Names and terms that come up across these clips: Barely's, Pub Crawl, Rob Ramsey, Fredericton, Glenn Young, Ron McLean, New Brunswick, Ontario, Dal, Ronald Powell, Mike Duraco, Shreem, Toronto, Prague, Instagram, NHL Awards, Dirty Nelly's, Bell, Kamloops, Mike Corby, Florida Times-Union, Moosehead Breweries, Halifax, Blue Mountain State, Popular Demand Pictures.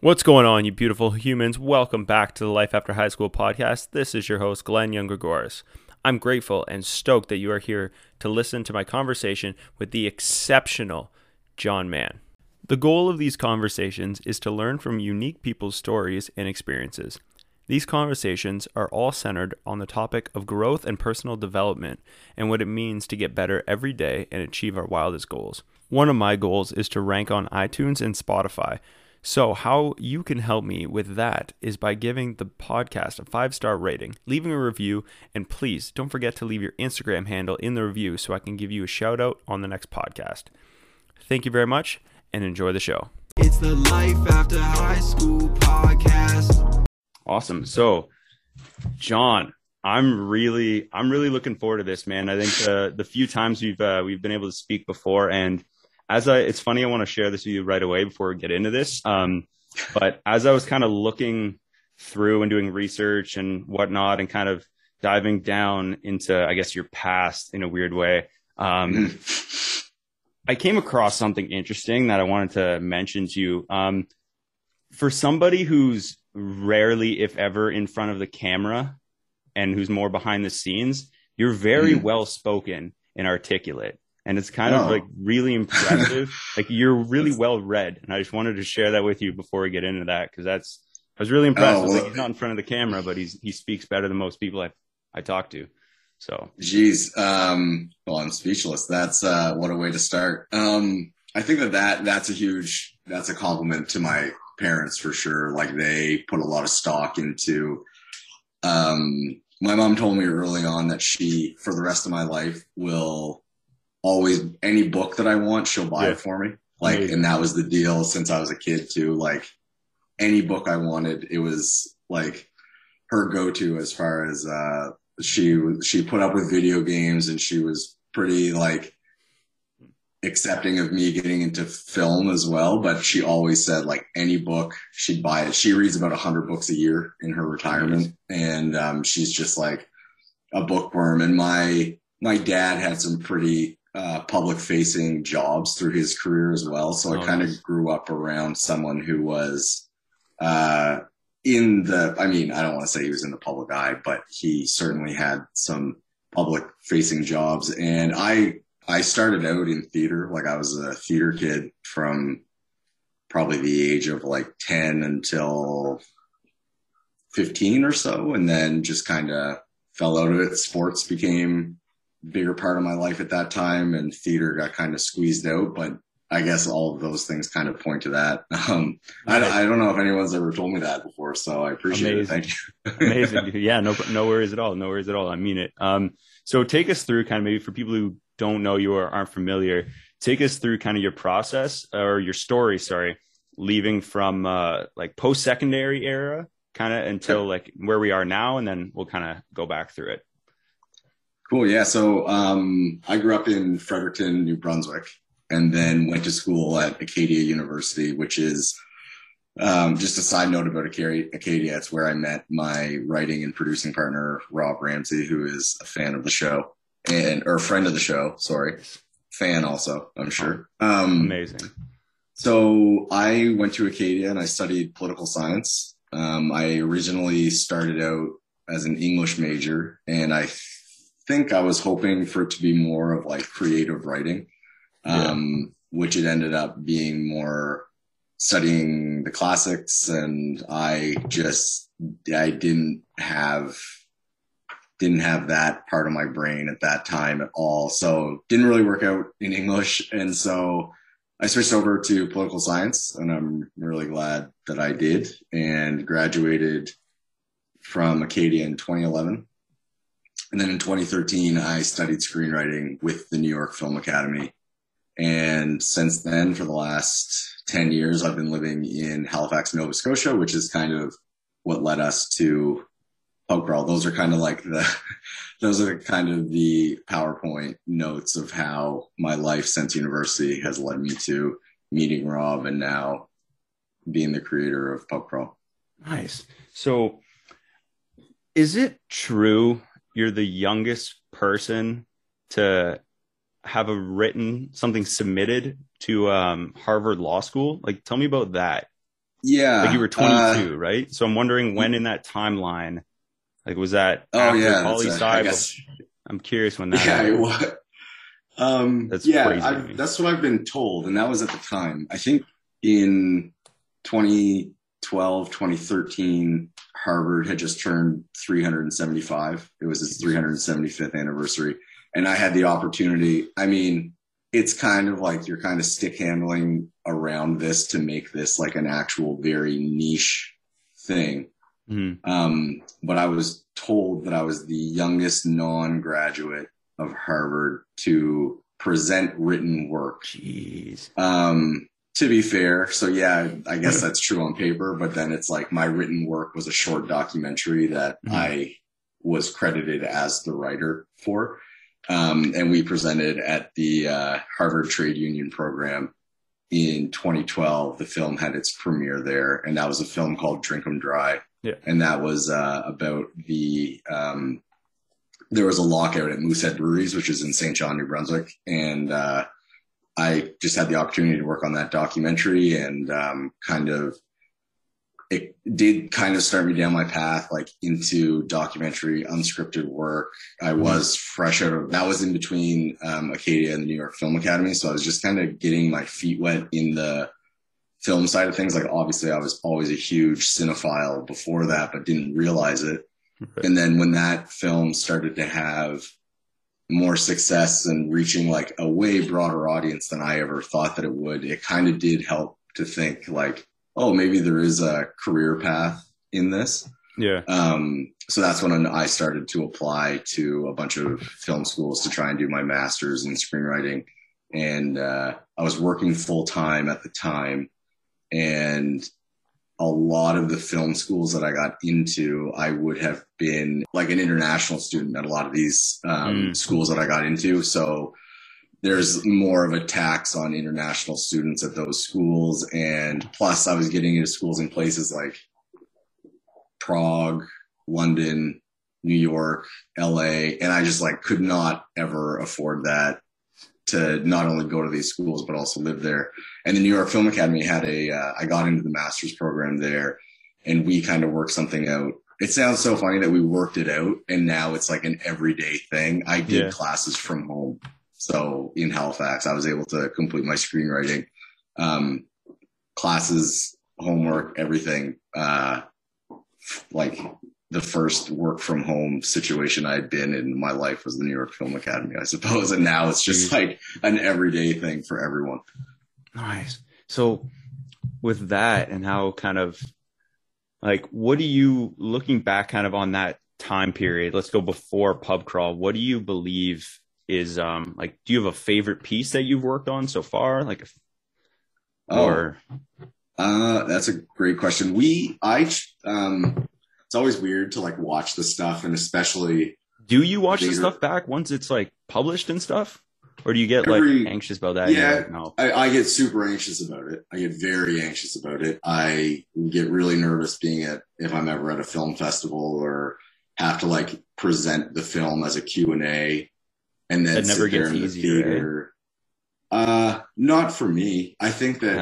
What's going on, you beautiful humans? Welcome back to the Life After High School podcast. This is your host, Glenn Young. I'm grateful and stoked that you are here to listen to my conversation with the exceptional John Mann. The goal of these conversations is to learn from unique people's stories and experiences. These conversations are all centered on the topic of growth and personal development and what it means to get better every day and achieve our wildest goals. One of my goals is to rank on iTunes and Spotify. So how you can help me with that is by giving the podcast a 5-star rating, leaving a review, and please don't forget to leave your Instagram handle in the review so I can give you a shout out on the next podcast. Thank you very much and enjoy the show. It's the Life After High School podcast. Awesome. So, John, I'm really looking forward to this, man. I think the few times we've been able to speak before, and it's funny, I want to share this with you right away before we get into this. But as I was kind of looking through and doing research and whatnot and kind of diving down into, I guess, your past in a weird way, I came across something interesting that I wanted to mention to you. For somebody who's rarely, if ever, in front of the camera and who's more behind the scenes, you're very well spoken and articulate. And it's kind of like really impressive. Like, you're really well read. And I just wanted to share that with you before we get into that, because I was really impressed. Well, he's not in front of the camera, but he speaks better than most people I talk to. So. Geez. Well, I'm speechless. That's what a way to start. I think that's that's a compliment to my parents for sure. Like, they put a lot of stock into, my mom told me early on that she, for the rest of my life, will always, any book that I want, she'll buy it for me. Like, and that was the deal since I was a kid too. Like, any book I wanted, it was like her go-to. As far as she put up with video games, and she was pretty like accepting of me getting into film as well. But she always said, like, any book, she'd buy it. She reads about 100 books a year in her retirement, and she's just like a bookworm. And my dad had some pretty public facing jobs through his career as well. So I kind of grew up around someone who was I don't want to say he was in the public eye, but he certainly had some public facing jobs. And I started out in theater. Like, I was a theater kid from probably the age of like 10 until 15 or so. And then just kind of fell out of it. Sports became bigger part of my life at that time, and theater got kind of squeezed out, but I guess all of those things kind of point to that. I don't know if anyone's ever told me that before, so I appreciate it. Thank you. Amazing. Yeah, no worries at all. No worries at all. I mean it. So take us through, kind of, maybe for people who don't know you or aren't familiar, take us through kind of your process or your story, leaving from like post-secondary era kind of until like where we are now, and then we'll kind of go back through it. Cool. Yeah. So I grew up in Fredericton, New Brunswick, and then went to school at Acadia University, which is just a side note about Acadia. It's where I met my writing and producing partner, Rob Ramsey, who is a fan of the show or friend of the show. Sorry. Fan also, I'm sure. Amazing. So I went to Acadia and I studied political science. I originally started out as an English major, and I think I was hoping for it to be more of like creative writing, which it ended up being more studying the classics. And I didn't have that part of my brain at that time at all. So didn't really work out in English. And so I switched over to political science, and I'm really glad that I did, and graduated from Acadia in 2011. And then in 2013, I studied screenwriting with the New York Film Academy. And since then, for the last 10 years, I've been living in Halifax, Nova Scotia, which is kind of what led us to Pub Crawl. Those are kind of like the PowerPoint notes of how my life since university has led me to meeting Rob and now being the creator of Pub Crawl. Nice. So is it true you're the youngest person to have something submitted to Harvard Law School? Like, tell me about that. Yeah. Like you were 22, right? So I'm wondering when in that timeline, like was that I'm curious when that happened. That's crazy. That's what I've been told. And that was at the time. I think in 2012, 2013, Harvard had just turned 375. It was its 375th anniversary. And I had the opportunity. I mean, it's kind of like you're kind of stick handling around this to make this like an actual very niche thing. Mm-hmm. But I was told that I was the youngest non-graduate of Harvard to present written work. Jeez. To be fair. So yeah, I guess that's true on paper, but then it's like my written work was a short documentary that mm-hmm. I was credited as the writer for. And we presented at the Harvard Trade Union program in 2012. The film had its premiere there, and that was a film called Drink 'Em Dry. Yeah. And that was about the there was a lockout at Moosehead Breweries, which is in St. John, New Brunswick. And I just had the opportunity to work on that documentary, and it did kind of start me down my path, like into documentary, unscripted work. I was fresh out of, that was in between Acadia and the New York Film Academy. So I was just kind of getting my feet wet in the film side of things. Like obviously I was always a huge cinephile before that, but didn't realize it. Okay. And then when that film started to have more success and reaching like a way broader audience than I ever thought that it would, it kind of did help to think like, oh, maybe there is a career path in this. Yeah. So that's when I started to apply to a bunch of film schools to try and do my master's in screenwriting. And I was working full time at the time. And a lot of the film schools that I got into, I would have been like an international student at a lot of these schools that I got into. So there's more of a tax on international students at those schools. And plus I was getting into schools in places like Prague, London, New York, LA. And I just like could not ever afford that to not only go to these schools, but also live there. And the New York Film Academy had I got into the master's program there, and we kind of worked something out. It sounds so funny that we worked it out, and now it's like an everyday thing. I did classes from home. So in Halifax, I was able to complete my screenwriting, classes, homework, everything, like the first work from home situation I'd been in my life was the New York Film Academy, I suppose. And now it's just like an everyday thing for everyone. Nice. So with that, and how kind of like, what do you, looking back kind of on that time period, let's go before Pub Crawl, what do you believe is like, do you have a favorite piece that you've worked on so far? Like, that's a great question. It's always weird to like watch the stuff, and especially. Do you watch the stuff back once it's like published and stuff, or do you get like anxious about that? Yeah, like, no. I get super anxious about it. I get very anxious about it. I get really nervous if I'm ever at a film festival or have to like present the film as a Q&A. And then never gets easier. Right? Not for me. I think that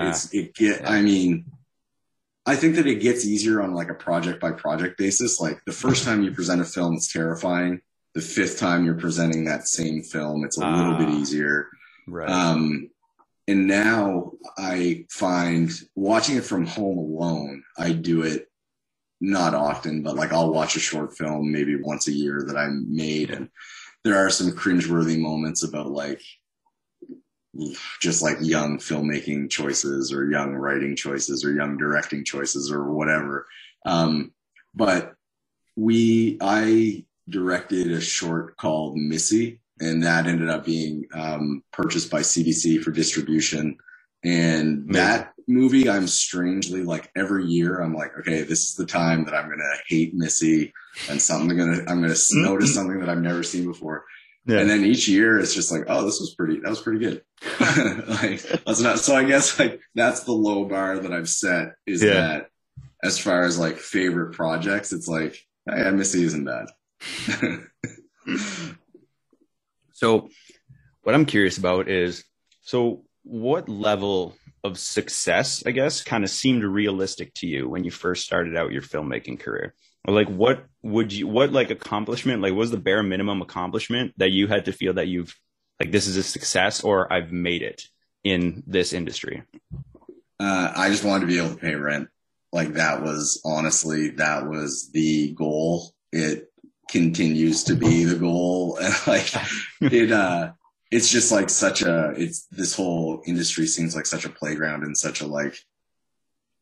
I think that it gets easier on like a project by project basis. Like the first time you present a film, it's terrifying. The fifth time you're presenting that same film, it's a little bit easier. Right. And now I find watching it from home alone, I do it not often, but like I'll watch a short film maybe once a year that I made, and there are some cringeworthy moments about like just like young filmmaking choices or young writing choices or young directing choices or whatever. But I directed a short called Missy, and that ended up being purchased by CBC for distribution. And that movie, I'm strangely like every year I'm like, okay, this is the time that I'm going to hate Missy and I'm going to notice something that I've never seen before. Yeah. And then each year it's just like, oh, that was pretty good. So I guess like that's the low bar that I've set is that as far as like favorite projects, it's like, hey, Missy isn't bad. So what I'm curious about is, so what level of success, I guess, kind of seemed realistic to you when you first started out your filmmaking career? Like, what would you, what like accomplishment, like what was the bare minimum accomplishment that you had to feel that you've, like, this is a success or I've made it in this industry? I just wanted to be able to pay rent. Like, that was honestly, that was the goal. It continues to be the goal. Like, it, it's just like such a, it's, this whole industry seems like such a playground and such a, like,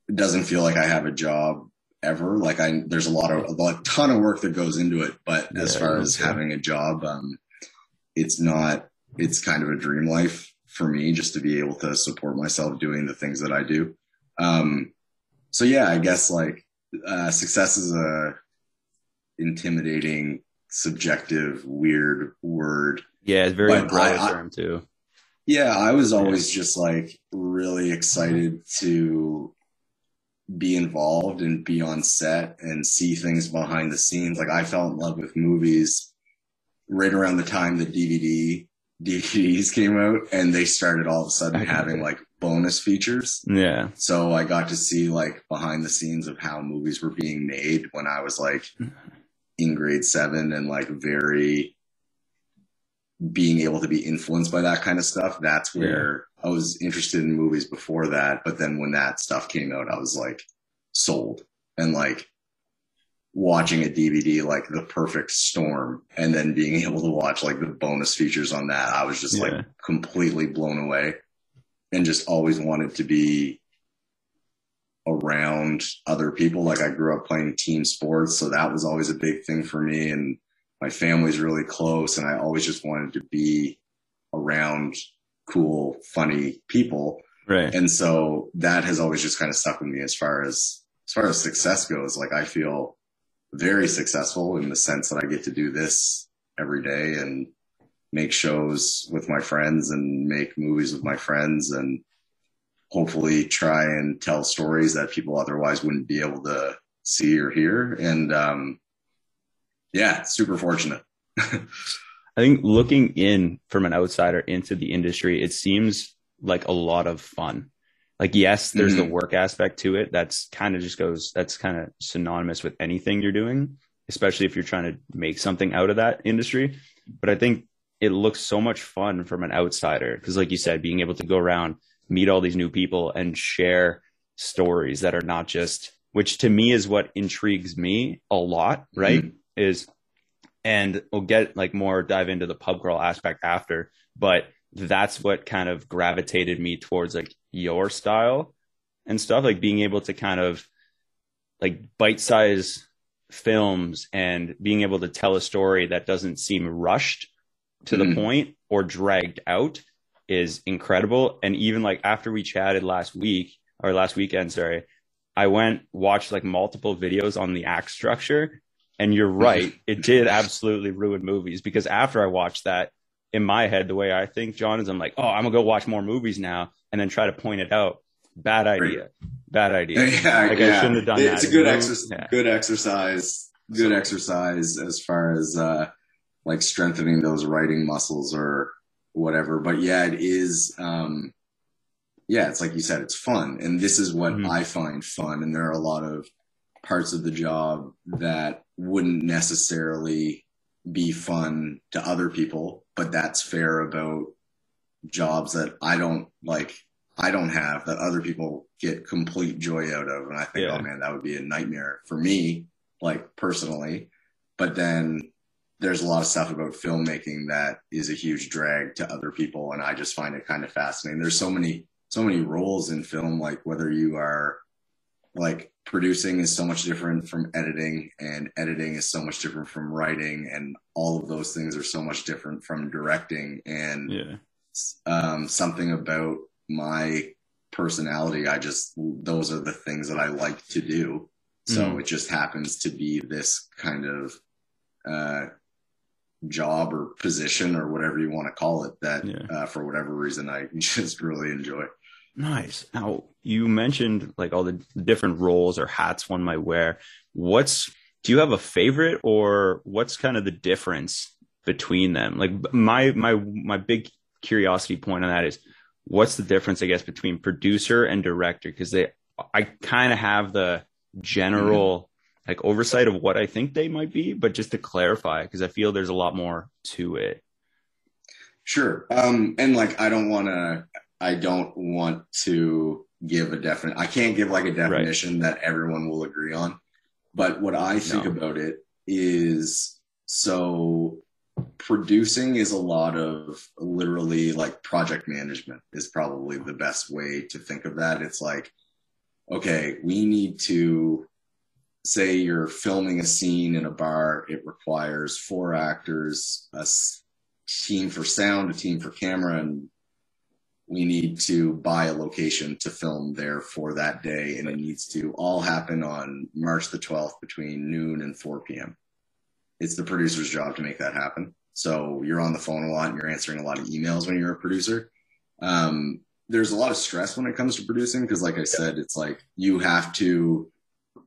it doesn't feel like I have a job ever. Like, I, there's a lot of, a ton of work that goes into it, but yeah, as far as having a job, it's not, it's kind of a dream life for me just to be able to support myself doing the things that I do. So yeah, I guess like, success is a intimidating, subjective, weird word. Yeah, it's very broad term too. Yeah, I was always just like really excited to be involved and be on set and see things behind the scenes. Like, I fell in love with movies right around the time the DVDs came out, and they started all of a sudden having like bonus features. Yeah. So I got to see like behind the scenes of how movies were being made when I was like in grade 7, and like very being able to be influenced by that kind of stuff. That's where I was interested in movies before that. But then when that stuff came out, I was like sold, and like watching a DVD, like the perfect storm, and then being able to watch like the bonus features on that. I was just like completely blown away, and just always wanted to be around other people. Like, I grew up playing team sports, so that was always a big thing for me, and my family's really close, and I always just wanted to be around cool, funny people. Right. And so that has always just kind of stuck with me as far as success goes. Like, I feel very successful in the sense that I get to do this every day and make shows with my friends and make movies with my friends, and hopefully try and tell stories that people otherwise wouldn't be able to see or hear. And, yeah, super fortunate. I think looking in from an outsider into the industry, it seems like a lot of fun. Like, yes, there's the work aspect to it. That's kind of synonymous with anything you're doing, especially if you're trying to make something out of that industry. But I think it looks so much fun from an outsider, because like you said, being able to go around, meet all these new people and share stories that are not just, which to me is what intrigues me a lot, right? And we'll get like more dive into the pub crawl aspect after, but that's what kind of gravitated me towards like your style and stuff, like being able to kind of like bite-size films and being able to tell a story that doesn't seem rushed to the point or dragged out is incredible. And even like after we chatted last weekend, I watched like multiple videos on the act structure, and you're right, it did absolutely ruin movies, because after I watched that, in my head, the way I think, John, is I'm like, oh, I'm gonna go watch more movies now and then try to point it out. Bad idea. Yeah, like, I shouldn't have done that. It's a good exercise. Yeah. Good exercise as far as like strengthening those writing muscles or whatever. But yeah, it is. Yeah, it's like you said, it's fun, and this is what I find fun. And there are a lot of parts of the job that wouldn't necessarily be fun to other people. But that's fair about jobs that I don't have that other people get complete joy out of. And I think, oh man, that would be a nightmare for me, like personally. But then there's a lot of stuff about filmmaking that is a huge drag to other people. And I just find it kind of fascinating. There's so many roles in film, like whether you are like producing is so much different from editing, and editing is so much different from writing, and all of those things are so much different from directing. And something about my personality, those are the things that I like to do. So it just happens to be this kind of job or position or whatever you want to call it that for whatever reason, I just really enjoy. Nice. Now, you mentioned like all the different roles or hats one might wear. Do you have a favorite, or what's kind of the difference between them? Like my big curiosity point on that is, what's the difference, I guess, between producer and director? Because I kind of have the general like oversight of what I think they might be, but just to clarify, because I feel there's a lot more to it. Sure. And like, I don't want to give a definite, I can't give like a definition that everyone will agree on, but what I think about it is, so producing is a lot of literally like project management is probably the best way to think of that. It's like, okay, we need to say you're filming a scene in a bar. It requires 4 actors, a team for sound, a team for camera, and we need to buy a location to film there for that day. And it needs to all happen on March the 12th between noon and 4 p.m. It's the producer's job to make that happen. So you're on the phone a lot and you're answering a lot of emails when you're a producer. There's a lot of stress when it comes to producing because, like I said, it's like you have to,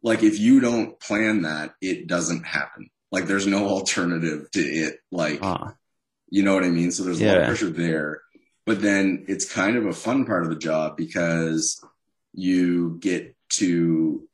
like, if you don't plan that, it doesn't happen. Like, there's no alternative to it. Like, you know what I mean? So there's a lot of pressure there. But then it's kind of a fun part of the job because you get to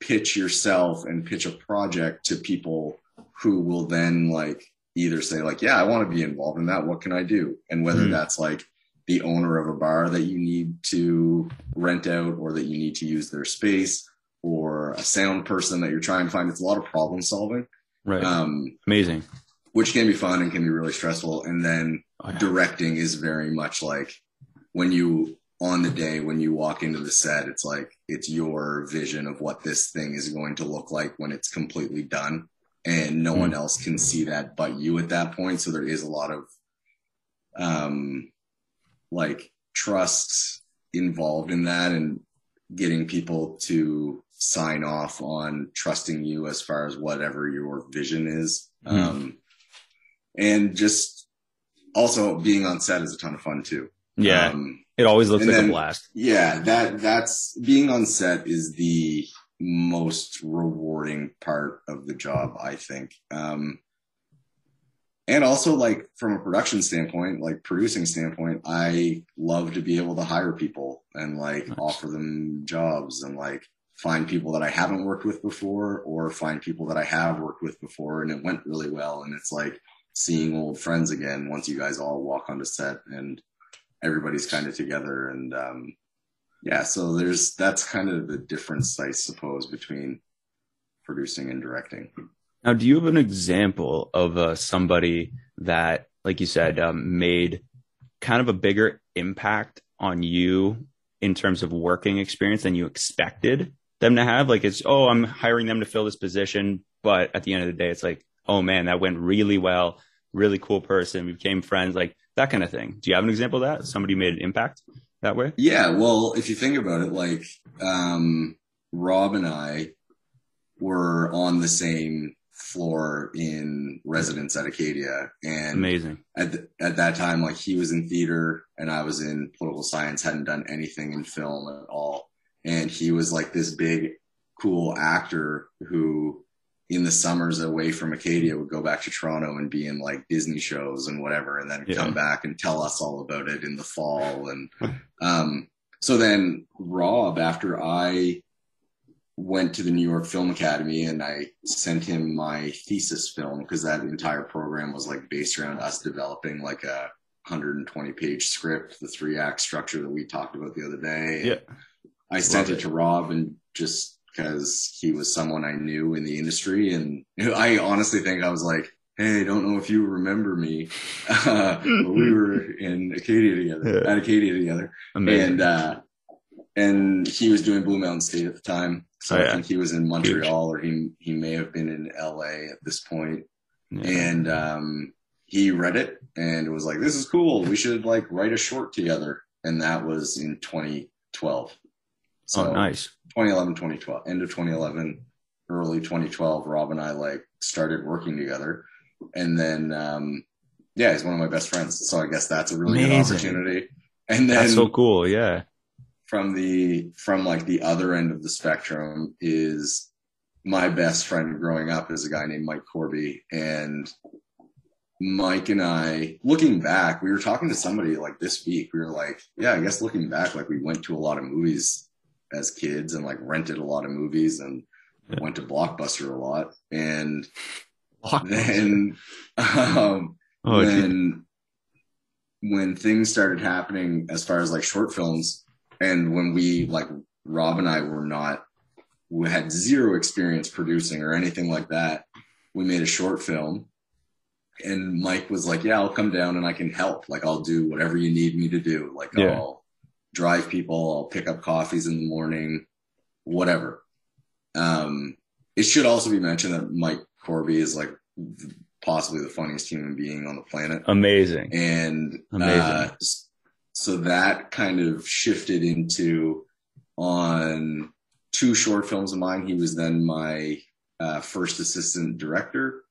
pitch yourself and pitch a project to people who will then like either say like, yeah, I want to be involved in that. What can I do? And whether that's like the owner of a bar that you need to rent out or that you need to use their space or a sound person that you're trying to find, it's a lot of problem solving. Right. Amazing. Which can be fun and can be really stressful. And then directing is very much like when you, on the day when you walk into the set, it's like, it's your vision of what this thing is going to look like when it's completely done. And no one else can see that but you at that point. So there is a lot of like trust involved in that and getting people to sign off on trusting you as far as whatever your vision is. And just also being on set is a ton of fun too. Yeah. It always looks like a blast. Yeah. That's being on set is the most rewarding part of the job, I think. And also like from a production standpoint, like producing standpoint, I love to be able to hire people and like offer them jobs and like find people that I haven't worked with before or find people that I have worked with before. And it went really well. And it's like, seeing old friends again once you guys all walk onto set and everybody's kind of together. And so that's kind of the difference, I suppose, between producing and directing. Now, do you have an example of somebody that, like you said, made kind of a bigger impact on you in terms of working experience than you expected them to have? Like, it's, oh, I'm hiring them to fill this position, but at the end of the day, it's like, oh man, that went really well. Really cool person. We became friends, like that kind of thing. Do you have an example of that? Somebody made an impact that way? Yeah. Well, if you think about it, like Rob and I were on the same floor in residence at Acadia. And amazing. At that time, like he was in theater and I was in political science, hadn't done anything in film at all. And he was like this big, cool actor who in the summers away from Acadia would go back to Toronto and be in like Disney shows and whatever, and then come back and tell us all about it in the fall. And so then Rob, after I went to the New York Film Academy and I sent him my thesis film, because that entire program was like based around us developing like a 120-page script, the 3-act structure that we talked about the other day. Yeah. I sent it to Rob and just, because he was someone I knew in the industry. And I honestly think I was like, hey, I don't know if you remember me, but we were at Acadia together. Amazing. And he was doing Blue Mountain State at the time. So I think he was in Montreal or he may have been in LA at this point. Yeah. And he read it and was like, this is cool. We should like write a short together. And that was in 2012. So 2011, 2012, end of 2011, early 2012, Rob and I like started working together. And then, he's one of my best friends. So I guess that's a really good opportunity. And then that's so cool. Yeah. From like the other end of the spectrum is my best friend growing up is a guy named Mike Corby. And Mike and I, looking back, we were talking to somebody like this week, we were like, yeah, I guess looking back, like we went to a lot of movies as kids and like rented a lot of movies and went to Blockbuster a lot. And then, when things started happening as far as like short films, and when we like, Rob and I were not, we had zero experience producing or anything like that. We made a short film. And Mike was like, yeah, I'll come down and I can help. Like, I'll do whatever you need me to do. Like, yeah. I'll drive people. I'll pick up coffees in the morning, whatever. It should also be mentioned that Mike Corby is like possibly the funniest human being on the planet. Amazing. And so that kind of shifted into on two short films of mine. He was then my first assistant director.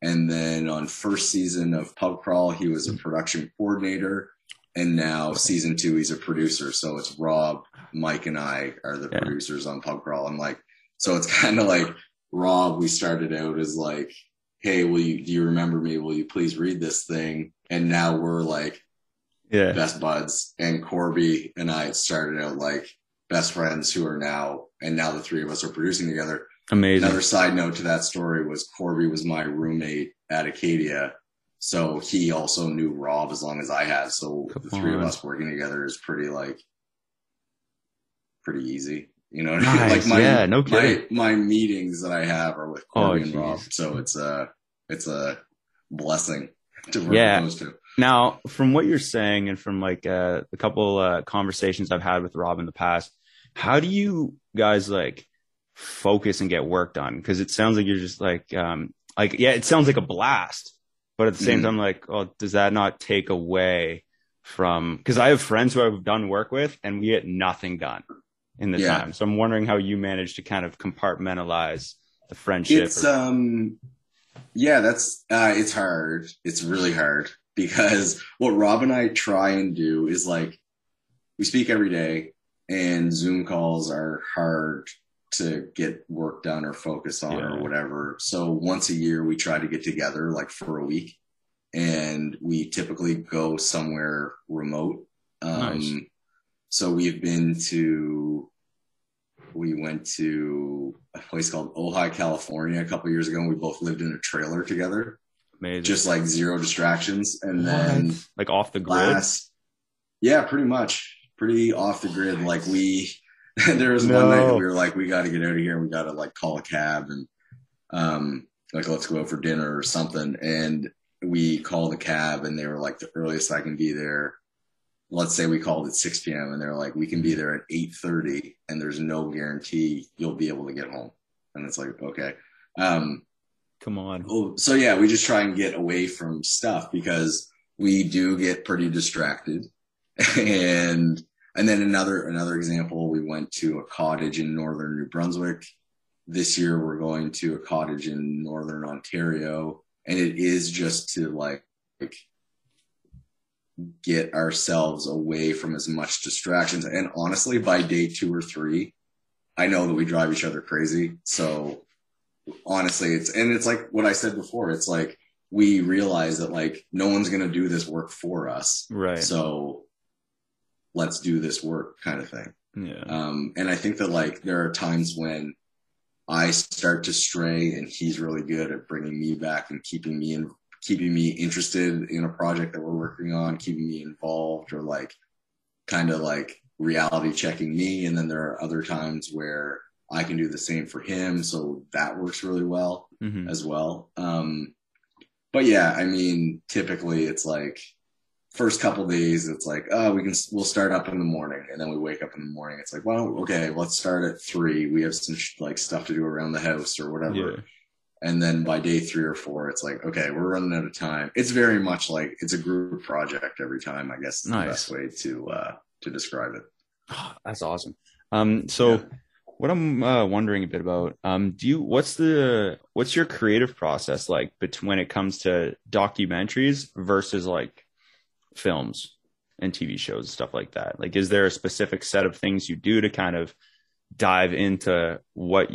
And then on first season of Pub Crawl, he was a production coordinator. And now season two, he's a producer. So it's Rob, Mike, and I are the producers on Pub Crawl. And like, so it's kind of like Rob, we started out as like, hey, do you remember me? Will you please read this thing? And now we're like best buds. And Corby and I started out like best friends who are now, and now the three of us are producing together. Amazing. Another side note to that story was Corby was my roommate at Acadia. So he also knew Rob as long as I had. So the three of us working together is pretty like, pretty easy. You know what I mean? Like my meetings that I have are with Corby and Rob. So it's a blessing to work with those two. Now, from what you're saying and from like a couple conversations I've had with Rob in the past, how do you guys like focus and get work done? Because it sounds like you're just like it sounds like a blast, but at the same time, like, oh, does that not take away from, because I have friends who I've done work with and we get nothing done in the time. So I'm wondering how you manage to kind of compartmentalize the friendship. It's that's it's hard. It's really hard, because what Rob and I try and do is like, we speak every day and Zoom calls are hard to get work done or focus on or whatever. So once a year we try to get together like for a week, and we typically go somewhere remote. Nice. So we went to a place called Ojai, California a couple of years ago, and we both lived in a trailer together. Amazing. Just like zero distractions. And then like off the grid. Pretty off the grid. Like there was one night that we were like, we got to get out of here, and we got to like call a cab and like, let's go out for dinner or something. And we called a cab and they were like, the earliest I can be there. Let's say we called at 6 p.m. and they're like, we can be there at 8:30 and there's no guarantee you'll be able to get home. And it's like, okay. Come on. So yeah, we just try and get away from stuff because we do get pretty distracted. And then another example, we went to a cottage in northern New Brunswick. This year we're going to a cottage in northern Ontario, and it is just to like get ourselves away from as much distractions. And honestly, by day 2 or 3, I know that we drive each other crazy. So honestly, it's like what I said before. It's like we realize that like no one's going to do this work for us. Right. So let's do this work kind of thing. Yeah. And I think that like there are times when I start to stray and he's really good at bringing me back and keeping me interested in a project that we're working on, keeping me involved, or like kind of like reality checking me. And then there are other times where I can do the same for him. So that works really well as well. But yeah, I mean, typically it's like, first couple of days, it's like, oh, we'll start up in the morning, and then we wake up in the morning. It's like, well, okay, let's start at 3. We have some like stuff to do around the house or whatever. Yeah. And then by day 3 or 4, it's like, okay, we're running out of time. It's very much like it's a group project every time, I guess. Nice. The best way to describe it. Oh, that's awesome. What I'm wondering a bit about, what's your creative process like when it comes to documentaries versus like films and TV shows and stuff like that? Like, is there a specific set of things you do to kind of dive into what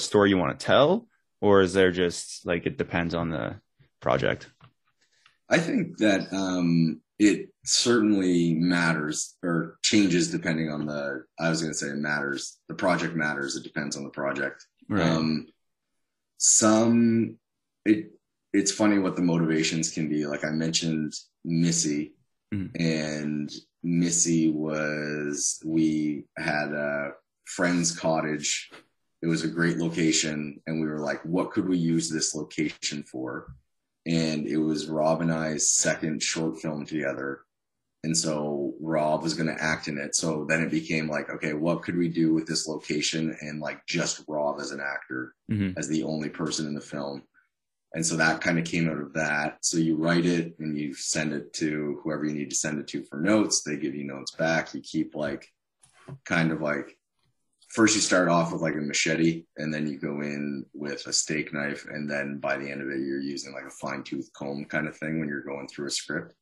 story you want to tell? Or is there just like, it depends on the project? I think that it certainly matters or changes depending on the, I was going to say it matters. The project matters. It depends on the project. Right. It's funny what the motivations can be. Like I mentioned Missy, mm-hmm. and Missy was, we had a friend's cottage. It was a great location. And we were like, what could we use this location for? And it was Rob and I's second short film together. And so Rob was going to act in it. So then it became like, okay, what could we do with this location? And like just Rob as an actor, mm-hmm. as the only person in the film. And so that kind of came out of that. So you write it and you send it to whoever you need to send it to for notes. They give you notes back. You keep like, kind of like, first you start off with like a machete and then you go in with a steak knife. And then by the end of it, you're using like a fine tooth comb kind of thing when you're going through a script.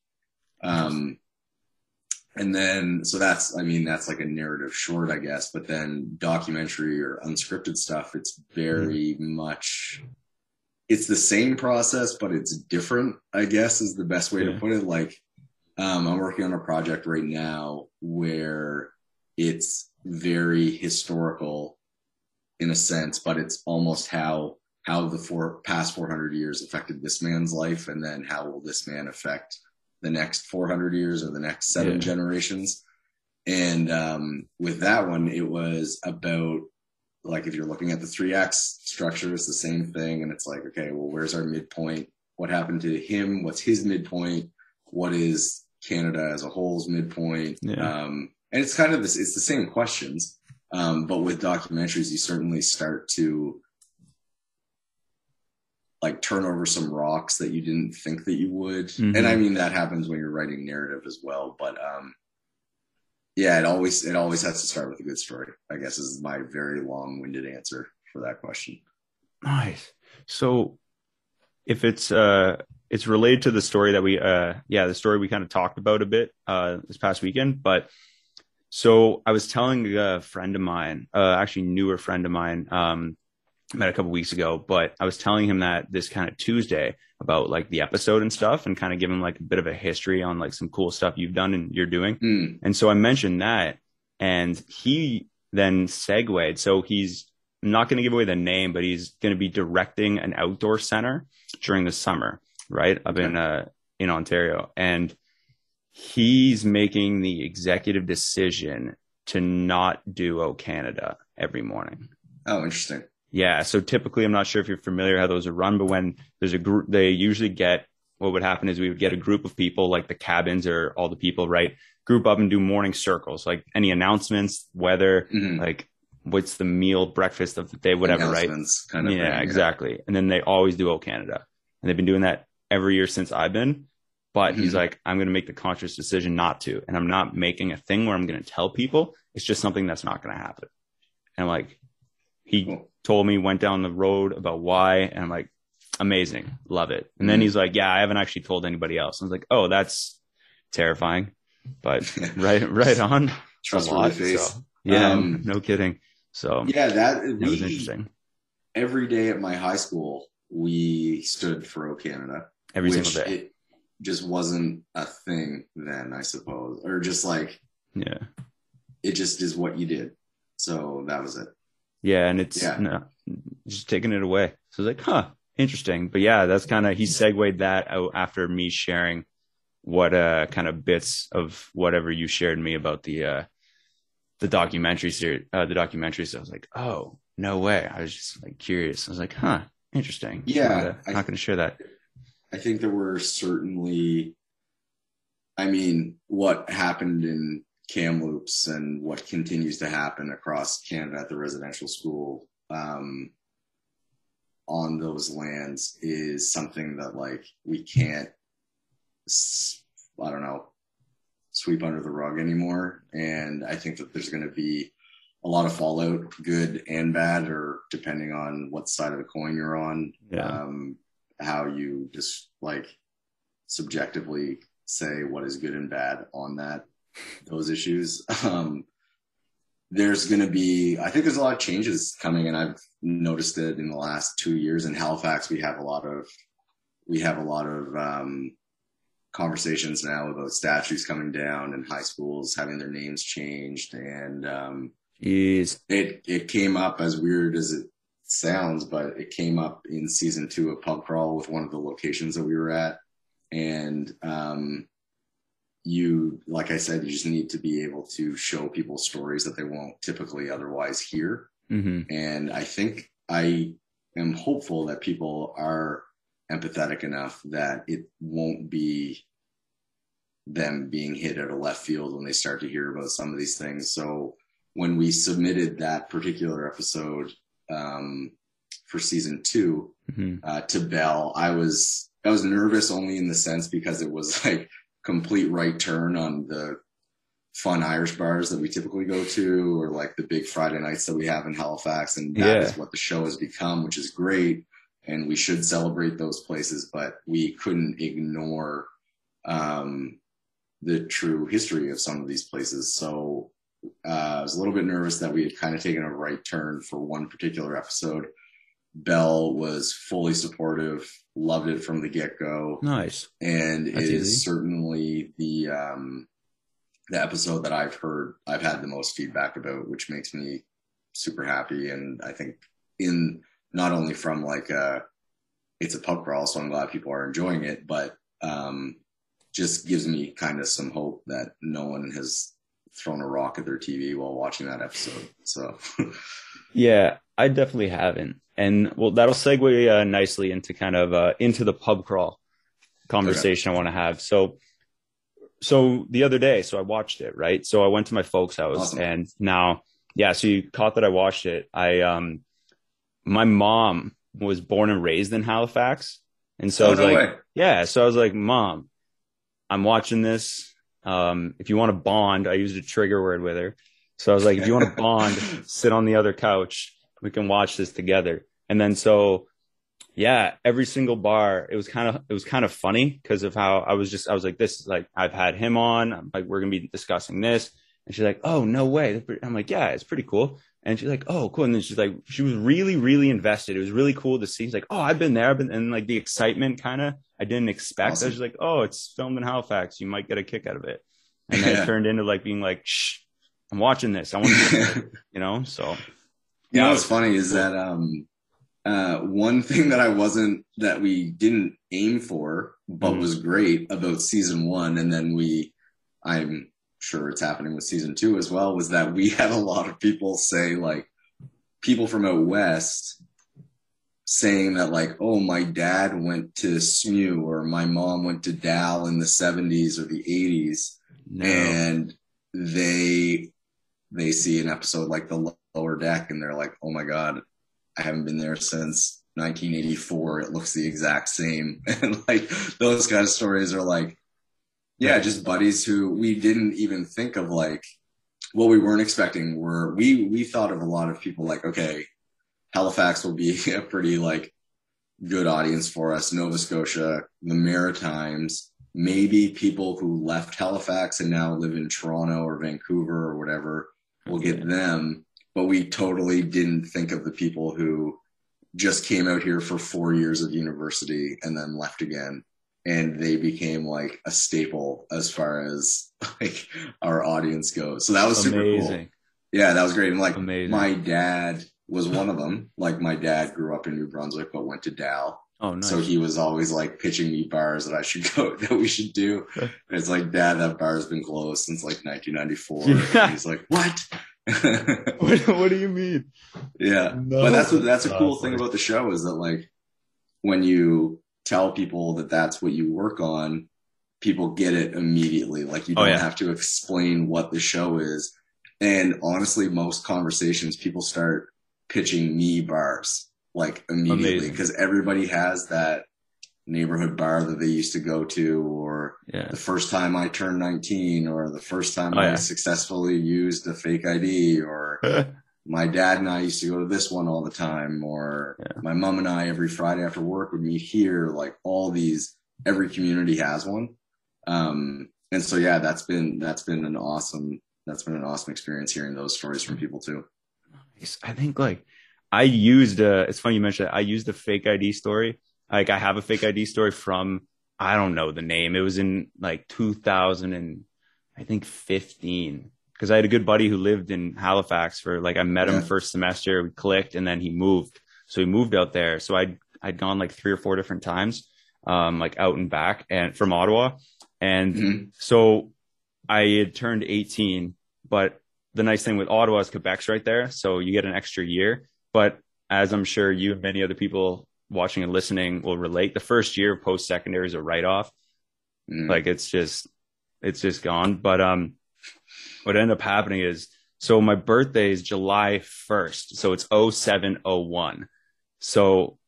And then, so that's, I mean, that's like a narrative short, I guess, but then documentary or unscripted stuff, it's very much, it's the same process, but it's different, I guess is the best way to put it. Like, I'm working on a project right now where it's very historical in a sense, but it's almost how the past 400 years affected this man's life. And then how will this man affect the next 400 years or the next seven generations. And with that one, it was about, like, if you're looking at the 3 acts structure, it's the same thing. And it's like, okay, well, where's our midpoint? What happened to him? What's his midpoint? What is Canada as a whole's midpoint? And it's kind of this, it's the same questions. But with documentaries, you certainly start to like turn over some rocks that you didn't think that you would. Mm-hmm. And I mean, that happens when you're writing narrative as well, but yeah, it always has to start with a good story, I guess is my very long-winded answer for that question. Nice. So if it's related to the story that we, the story we kind of talked about a bit this past weekend, but so I was telling a friend of mine, actually newer friend of mine, met a couple weeks ago, but I was telling him that this kind of Tuesday about like the episode and stuff and kind of give him like a bit of a history on like some cool stuff you've done and you're doing. Mm. And so I mentioned that and he then segued. So he's, I'm not going to give away the name, but he's going to be directing an outdoor center during the summer, right? Up in Ontario. And he's making the executive decision to not do O Canada every morning. Oh, interesting. Yeah. So typically, I'm not sure if you're familiar how those are run, but when there's a group, they usually get, what would happen is we would get a group of people, like the cabins or all the people, right? Group up and do morning circles, like any announcements, weather, mm-hmm. like what's the meal, breakfast of the day, whatever, right? Kind of thing, exactly. And then they always do O Canada. And they've been doing that every year since I've been, but mm-hmm. he's like, I'm going to make the conscious decision not to. And I'm not making a thing where I'm going to tell people. It's just something that's not going to happen. And I'm like, cool. Told me, went down the road about why, and I'm like, amazing, love it. And then he's like, yeah, I haven't actually told anybody else. I was like, oh, that's terrifying, but right on. Trust my face. So, yeah, no kidding. So yeah, that was interesting. Every day at my high school, we stood for O Canada. Every single day. It just wasn't a thing then, I suppose, or just like, yeah, it just is what you did. So that was it. Yeah, and it's just taking it away. So it's like, interesting. But yeah, that's kind of, he segued that out after me sharing what kind of bits of whatever you shared me about the documentary series, the documentary. So I was like, oh, no way. I was just like curious. I was like, interesting. Yeah. I'm not going to share that. I think there were certainly, I mean, what happened in Kamloops and what continues to happen across Canada at the residential school on those lands is something that like we can't, sweep under the rug anymore. And I think that there's going to be a lot of fallout, good and bad, or depending on what side of the coin you're on, how you just like subjectively say what is good and bad on that. Those issues. There's going to be, I think there's a lot of changes coming, and I've noticed it in the last 2 years in Halifax. We have a lot of conversations now about statues coming down and high schools having their names changed. And it came up, as weird as it sounds, but it came up in season 2 of Pub Crawl with one of the locations that we were at. And you, like I said, you just need to be able to show people stories that they won't typically otherwise hear. Mm-hmm. And I think I am hopeful that people are empathetic enough that it won't be them being hit out of left field when they start to hear about some of these things. So when we submitted that particular episode for season 2 mm-hmm. To Bell, I was nervous only in the sense because it was like complete right turn on the fun Irish bars that we typically go to, or like the big Friday nights that we have in Halifax. And that is what the show has become, which is great. And we should celebrate those places, but we couldn't ignore the true history of some of these places. So I was a little bit nervous that we had kind of taken a right turn for one particular episode. Bell was fully supportive, loved it from the get-go. Nice. And that's it is easy. Certainly the episode that I've had the most feedback about, which makes me super happy. And I think in not only from like it's a pub crawl, so I'm glad people are enjoying it, but just gives me kind of some hope that no one has thrown a rock at their TV while watching that episode. So yeah, I definitely haven't. And well, that'll segue nicely into kind of into the pub crawl conversation. Okay. I want to have. So the other day, so I watched it, right? So I went to my folks' house. Awesome. And now, yeah, so you caught that I watched it. My mom was born and raised in Halifax. And so I was like, Mom, I'm watching this. If you want to bond, I used a trigger word with her. So I was like, if you want to bond, sit on the other couch. We can watch this together. And then, so yeah, every single bar, it was kind of funny because of how I was like, this is like, I've had him on. I'm like, we're going to be discussing this. And she's like, oh, no way. I'm like, yeah, it's pretty cool. And she's like, oh, cool. And then she's like, she was really, really invested. It was really cool to see. She's like, oh, I've been there. And like the excitement kind of, I didn't expect. Awesome. I was just like, oh, it's filmed in Halifax. You might get a kick out of it. And then it turned into like being like, shh, I'm watching this. I want to, you know, so. You know, what's funny is that one thing that we didn't aim for, but mm-hmm. was great about season 1, and then I'm sure it's happening with season 2 as well, was that we had a lot of people say, like, people from out west saying that, like, oh, my dad went to SMU, or my mom went to Dal in the 70s or the 80s, and they see an episode like the Lower Deck and they're like, oh my god, I haven't been there since 1984, it looks the exact same. And like those kind of stories are like, yeah, just buddies who we didn't even think of, like what we weren't expecting were, we thought of a lot of people like, okay, Halifax will be a pretty like good audience for us, Nova Scotia, the Maritimes, maybe people who left Halifax and now live in Toronto or Vancouver or whatever, we'll get them. But we totally didn't think of the people who just came out here for 4 years of university and then left again. And they became like a staple as far as like our audience goes. So that was super cool. Yeah, that was great. And like my dad was one of them. Like my dad grew up in New Brunswick, but went to Dal. Oh, nice. So he was always like pitching me bars that we should do. And it's like, Dad, that bar has been closed since like 1994. Yeah. And he's like, what? What do you mean? Yeah, no. But that's a cool thing about the show is that like when you tell people that that's what you work on, people get it immediately. Like you don't have to explain what the show is. And honestly, most conversations people start pitching me bars like immediately because everybody has that neighborhood bar that they used to go to, or the first time I turned 19, or the first time I successfully used a fake ID, or my dad and I used to go to this one all the time, or my mom and I every Friday after work would meet here. Like all these, every community has one. And so yeah, that's been an awesome experience hearing those stories from people too. I think like it's funny you mentioned that. I used a fake ID story. Like I have a fake ID story from I don't know the name. It was in like 2015, because I had a good buddy who lived in Halifax for like, I met him first semester, we clicked, and then he moved. So he moved out there. So I'd gone like 3 or 4 different times, like out and back, and from Ottawa. And so I had turned 18, but the nice thing with Ottawa is Quebec's right there. So you get an extra year, but as I'm sure you and many other people watching and listening will relate, the first year of post-secondary is a write-off. Like it's just gone. But what ended up happening is, so my birthday is July 1st. So it's 07/01. So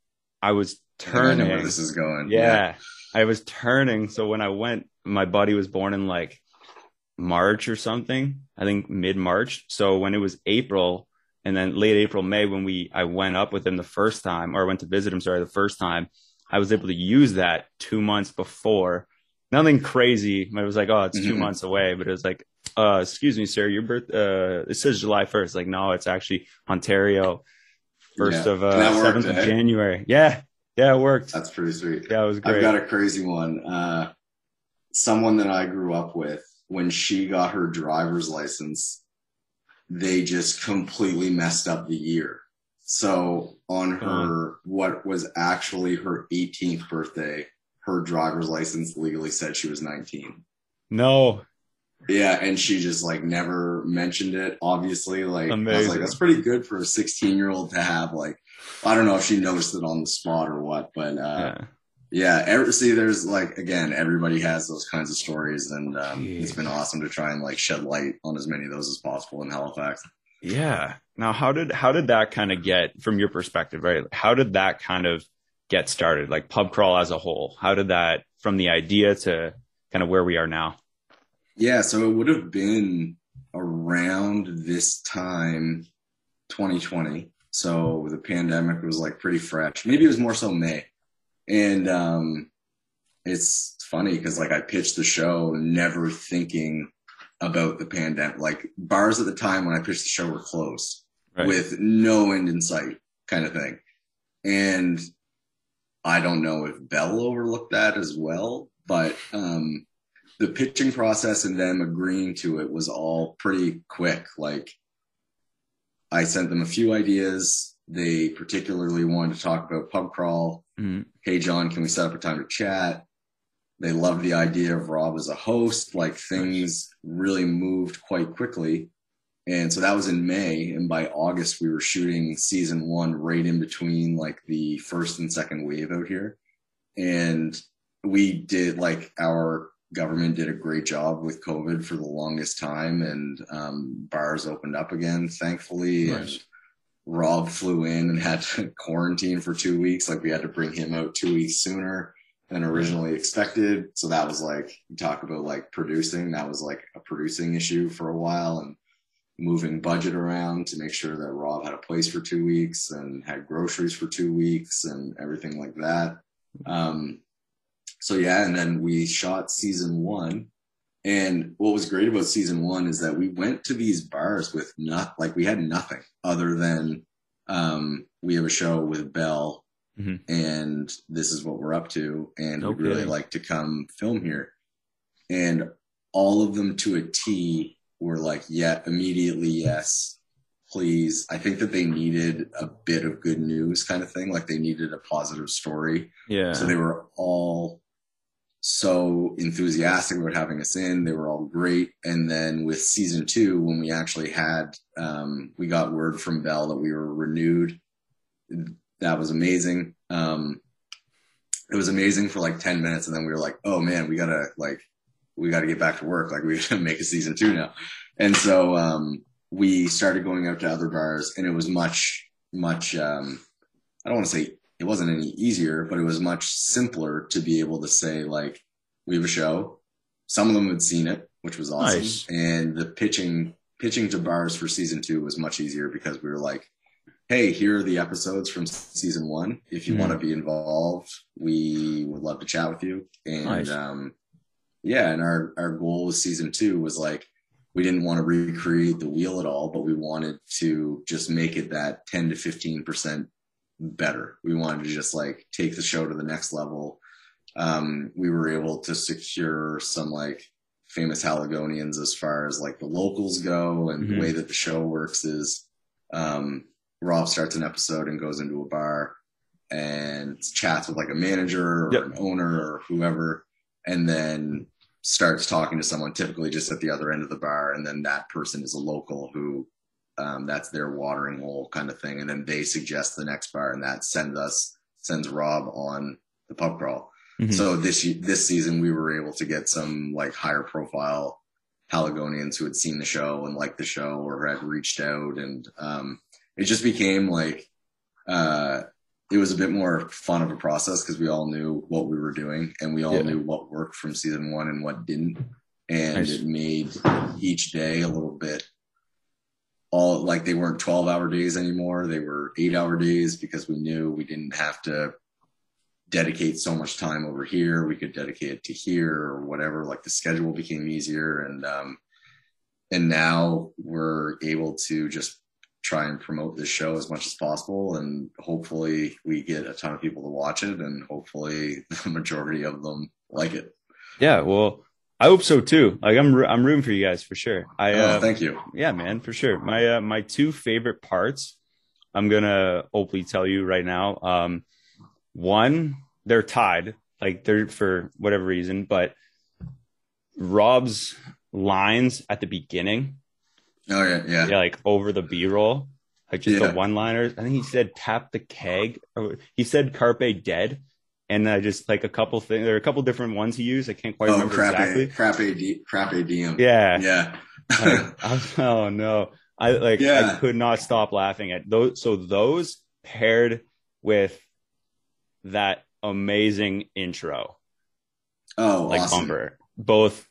I was turning. I know where this is going. Yeah. I was turning. So when I went, my buddy was born in like March or something, I think mid-March. So when it was April, and then late April, May, when I went up with him the first time, or I went to visit him, sorry, the first time, I was able to use that 2 months before. Nothing crazy. It was like, oh, it's 2 months away. But it was like, excuse me, sir, your birth, it says July 1st. Like, no, it's actually Ontario, 1st of 7th of January. Yeah. Yeah, it worked. That's pretty sweet. Yeah, it was great. I've got a crazy one. Someone that I grew up with, when she got her driver's license, they just completely messed up the year. So on her, what was actually her 18th birthday, her driver's license legally said she was 19. No. Yeah. And she just like never mentioned it. Obviously, like, amazing. I was like, that's pretty good for a 16-year-old to have. Like, I don't know if she noticed it on the spot or what, but see, there's like, again, everybody has those kinds of stories, and it's been awesome to try and like shed light on as many of those as possible in Halifax. Yeah. Now, how did that kind of get, from your perspective, right? How did that kind of get started? Like Pub Crawl as a whole, how did that, from the idea to kind of where we are now? Yeah. So it would have been around this time, 2020. So the pandemic was like pretty fresh. Maybe it was more so May. And it's funny because like I pitched the show never thinking about the pandemic. Like bars at the time when I pitched the show were closed with no end in sight, kind of thing. And I don't know if Bell overlooked that as well, but the pitching process and them agreeing to it was all pretty quick. Like I sent them a few ideas. They particularly wanted to talk about Pub Crawl. Hey, John, can we set up a time to chat? They loved the idea of Rob as a host. Like things really moved quite quickly. And so that was in May. And by August, we were shooting season 1 right in between like the first and second wave out here. And we did, like, our government did a great job with COVID for the longest time. And bars opened up again, thankfully. Nice. And Rob flew in and had to quarantine for 2 weeks. Like we had to bring him out 2 weeks sooner than originally expected. So that was like, talk about like producing. That was like a producing issue for a while, and moving budget around to make sure that Rob had a place for 2 weeks and had groceries for 2 weeks and everything like that. So yeah. And then we shot season 1. And what was great about season 1 is that we went to these bars with we had nothing other than we have a show with Bell and this is what we're up to. And we'd really like to come film here. And all of them to a T were like, yeah, immediately. Yes, please. I think that they needed a bit of good news kind of thing. Like they needed a positive story. Yeah. So they were all so enthusiastic about having us in. They were all great. And then with season 2, when we actually had we got word from Bell that we were renewed, that was amazing. It was amazing for like 10 minutes, and then we were like, oh man, we gotta get back to work. Like we gotta make a season 2 now. And so we started going out to other bars, and it was much I don't want to say it wasn't any easier, but it was much simpler to be able to say, like, we have a show. Some of them had seen it, which was awesome. Nice. And the pitching to bars for season 2 was much easier because we were like, hey, here are the episodes from season 1. If you want to be involved, we would love to chat with you. And nice. And our goal with season 2 was like, we didn't want to recreate the wheel at all, but we wanted to just make it that 10 to 15% better. We wanted to just like take the show to the next level, We were able to secure some like famous Haligonians as far as like the locals go. And the way that the show works is Rob starts an episode and goes into a bar and chats with like a manager or an owner or whoever, and then starts talking to someone typically just at the other end of the bar. And then that person is a local who that's their watering hole kind of thing. And then they suggest the next bar, and that sends Rob on the pub crawl. So this season we were able to get some like higher profile Haligonians who had seen the show and liked the show or had reached out. And it just became like, it was a bit more fun of a process because we all knew what we were doing, and we all knew what worked from season one and what didn't. And it made each day a little bit all like they weren't 12-hour days anymore. They were 8-hour days because we knew we didn't have to dedicate so much time over here. We could dedicate it to here or whatever. Like the schedule became easier. And now we're able to just try and promote this show as much as possible. And hopefully we get a ton of people to watch it, and hopefully the majority of them like it. Yeah. Well, I hope so too. Like I'm rooting for you guys for sure. Thank you. Yeah, man, for sure. My two favorite parts, I'm going to openly tell you right now. One, they're tied, like they're for whatever reason, but Rob's lines at the beginning. Oh yeah. Like over the B-roll, like just the one-liners. I think he said tap the keg. He said carpe dead, and just like a couple things. There are a couple different ones he used. I can't quite remember exactly. Crappy DM. Yeah. I could not stop laughing at those. So those paired with that amazing intro awesome. Umber, both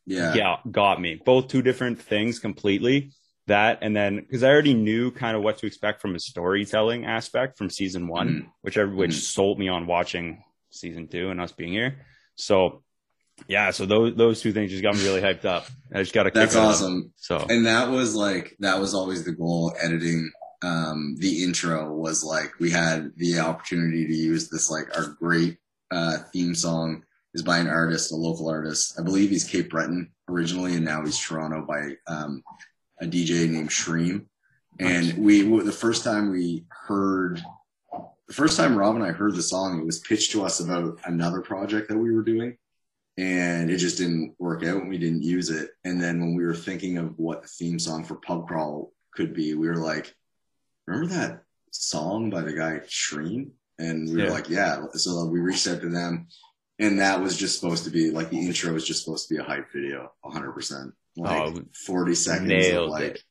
got me, both two different things completely. That, and then because I already knew kind of what to expect from a storytelling aspect from season one, which sold me on watching season two and us being here. So so those two things just got me really hyped up. I just got a that's awesome. So, and that was always the goal editing. The intro was like, we had the opportunity to use this, like our great theme song is by an artist, a local artist. I believe he's Cape Breton originally, and now he's Toronto, by a DJ named Shreem. And the first time Rob and I heard the song, it was pitched to us about another project that we were doing, and it just didn't work out and we didn't use it. And then when we were thinking of what the theme song for Pub Crawl could be, we were like, remember that song by the guy Shreem? And we were like, so we reached out to them, and that was just supposed to be like, the intro was just supposed to be a hype video, 100%, like 40 seconds of like it.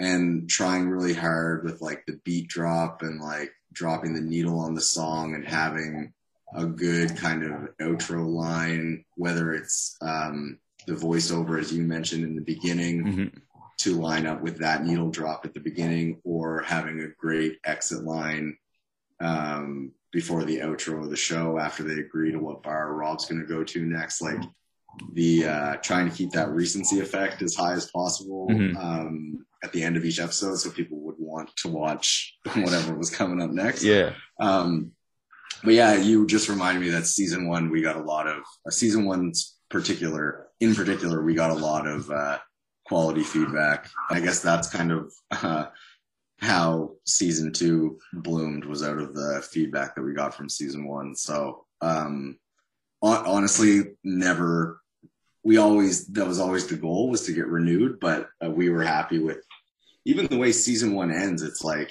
And trying really hard with like the beat drop and like dropping the needle on the song and having a good kind of outro line, whether it's the voiceover, as you mentioned in the beginning, to line up with that needle drop at the beginning, or having a great exit line before the outro of the show, after they agree to what bar Rob's going to go to next. Like the trying to keep that recency effect as high as possible at the end of each episode, so people would want to watch whatever was coming up next. But you just reminded me that season one, we got a lot of season one's in particular, we got a lot of quality feedback. I guess that's kind of how season two bloomed, was out of the feedback that we got from season one. So honestly, that was always the goal, was to get renewed, but we were happy with even the way season one ends. It's like,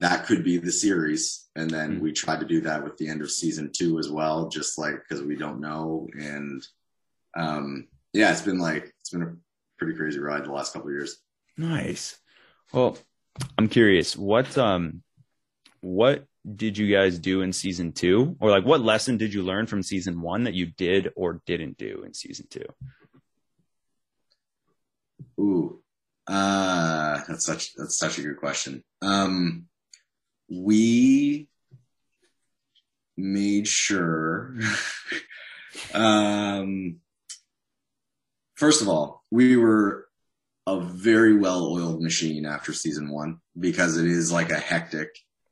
that could be the series. And then we tried to do that with the end of season two as well, just like, because we don't know. And it's been a pretty crazy ride the last couple of years. Nice. Well, I'm curious, what did you guys do in season two, or like what lesson did you learn from season one that you did or didn't do in season two? Ooh, that's such a good question. We made sure. First of all, we were a very well-oiled machine after season one, because it is like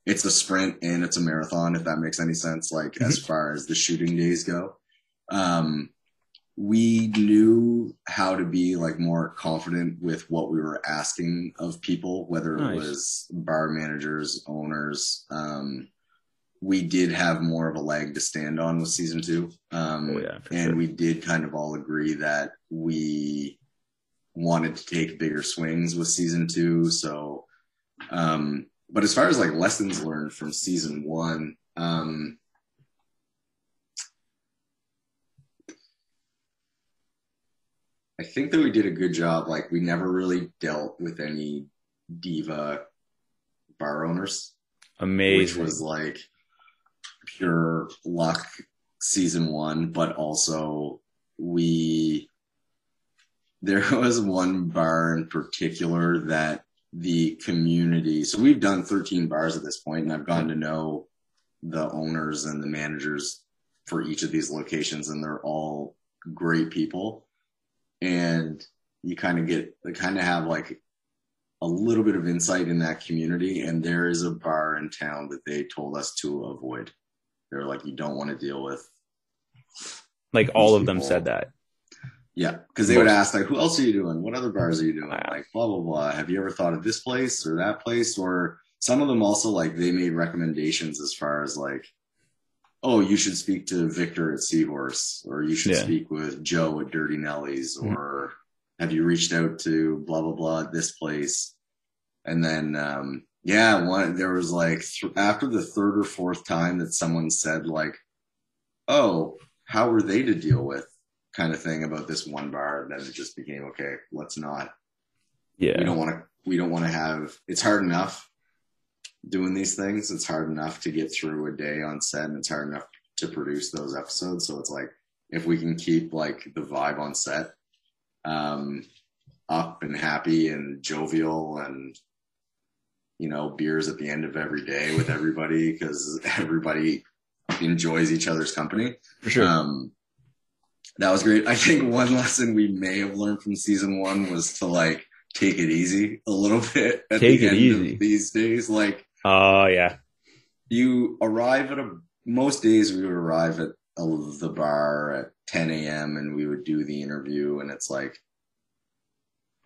it's a sprint and it's a marathon, if that makes any sense, like as far as the shooting days go. we knew how to be like more confident with what we were asking of people, whether it was bar managers, owners. We did have more of a leg to stand on with season two. And we did kind of all agree that we wanted to take bigger swings with season two. So, but as far as like lessons learned from season one, I think that we did a good job. Like, we never really dealt with any diva bar owners. Amazing. Which was like pure luck season one, but also there was one bar in particular that the community, so we've done 13 bars at this point, and I've gotten to know the owners and the managers for each of these locations, and they're all great people. And you kind of have like a little bit of insight in that community. And there is a bar in town that they told us to avoid. They're like, you don't want to deal with. Like, all of them said that. Yeah. Cause they would ask like, who else are you doing? What other bars are you doing? Like, blah, blah, blah. Have you ever thought of this place or that place? Or some of them also, like, they made recommendations as far as like, oh, you should speak to Victor at Seahorse, or you should speak with Joe at Dirty Nelly's, or have you reached out to blah, blah, blah at this place? And then, there was like, after the third or fourth time that someone said like, oh, how were they to deal with, kind of thing about this one bar, that it just became, okay, let's not. Yeah. We don't want to have, it's hard enough doing these things. It's hard enough to get through a day on set, and it's hard enough to produce those episodes. So it's like, if we can keep like the vibe on set up and happy and jovial, and, you know, beers at the end of every day with everybody, because everybody enjoys each other's company. For sure. That was great. I think one lesson we may have learned from season one was to like take it easy a little bit at the end of these days. Like, oh yeah, you arrive at most days we would arrive at the bar at 10 a.m. and we would do the interview, and it's like,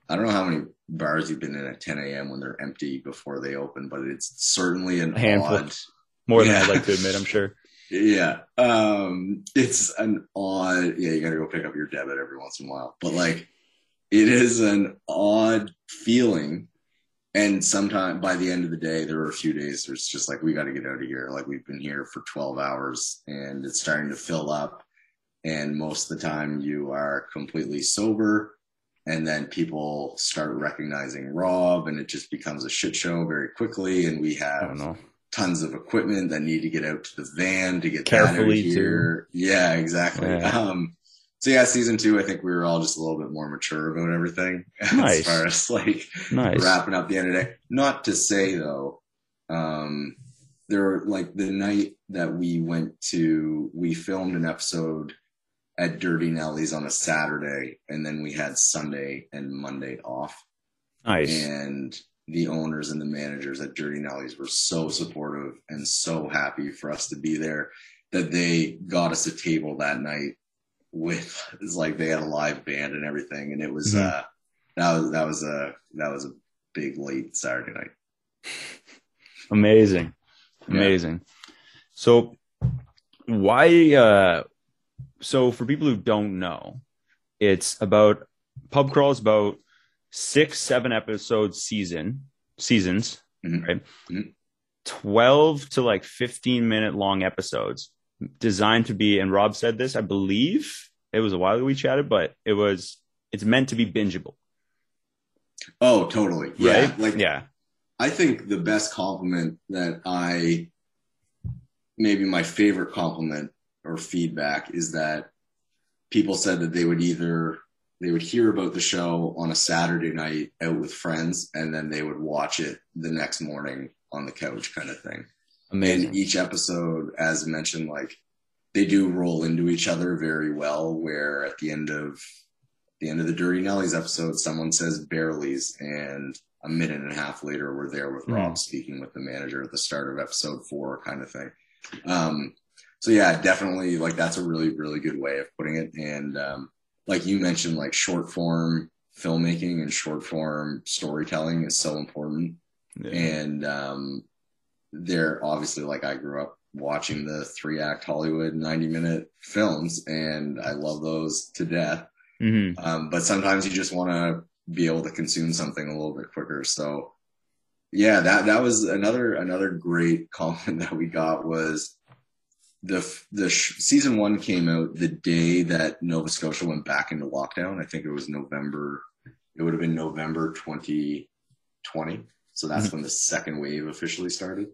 I don't know how many bars you've been in at 10 a.m. when they're empty before they open, but it's certainly an handful. More than I'd like to admit, I'm sure. Yeah. It's an odd, you gotta go pick up your debit every once in a while, but like, it is an odd feeling. And sometimes by the end of the day, there were a few days where it's just like, we got to get out of here. Like, we've been here for 12 hours and it's starting to fill up. And most of the time you are completely sober, and then people start recognizing Rob, and it just becomes a shit show very quickly. And we have, I don't know, tons of equipment that need to get out to the van to get carefully that out here. Too. Yeah, exactly. Yeah. Season two, I think we were all just a little bit more mature about everything. Nice. As far as like wrapping up the end of the day. Not to say though, there were like the night that we filmed an episode at Dirty Nelly's on a Saturday, and then we had Sunday and Monday off. Nice. And the owners and the managers at Dirty Nelly's were so supportive and so happy for us to be there that they got us a table that night with, it's like they had a live band and everything. And it was, that was a big late Saturday night. Amazing. Amazing. Yeah. So why, so for people who don't know, it's about, Pub Crawl is about 6-7 episode seasons, right? 12 to like 15 minute long episodes designed to be, and Rob said this, I believe it was a while ago we chatted, but it's meant to be bingeable. Oh, totally. Yeah. Right? Like, yeah. I think the best compliment maybe my favorite compliment or feedback is that people said that they would hear about the show on a Saturday night out with friends, and then they would watch it the next morning on the couch, kind of thing. Amazing. And each episode, as mentioned, like, they do roll into each other very well, where at the end of the Dirty Nelly's episode, someone says Barely's, and a minute and a half later, we're there with Rob speaking with the manager at the start of episode 4, kind of thing. So yeah, definitely, like, that's a really, really good way of putting it. And like you mentioned, like, short form filmmaking and short form storytelling is so important. Yeah. And they're obviously, like, I grew up watching the 3-act Hollywood 90-minute films, and I love those to death. Mm-hmm. But sometimes you just want to be able to consume something a little bit quicker. So yeah, that was another great comment that we got was the season one came out the day that Nova Scotia went back into lockdown. I think it was November. It would have been November 2020. So that's when the second wave officially started.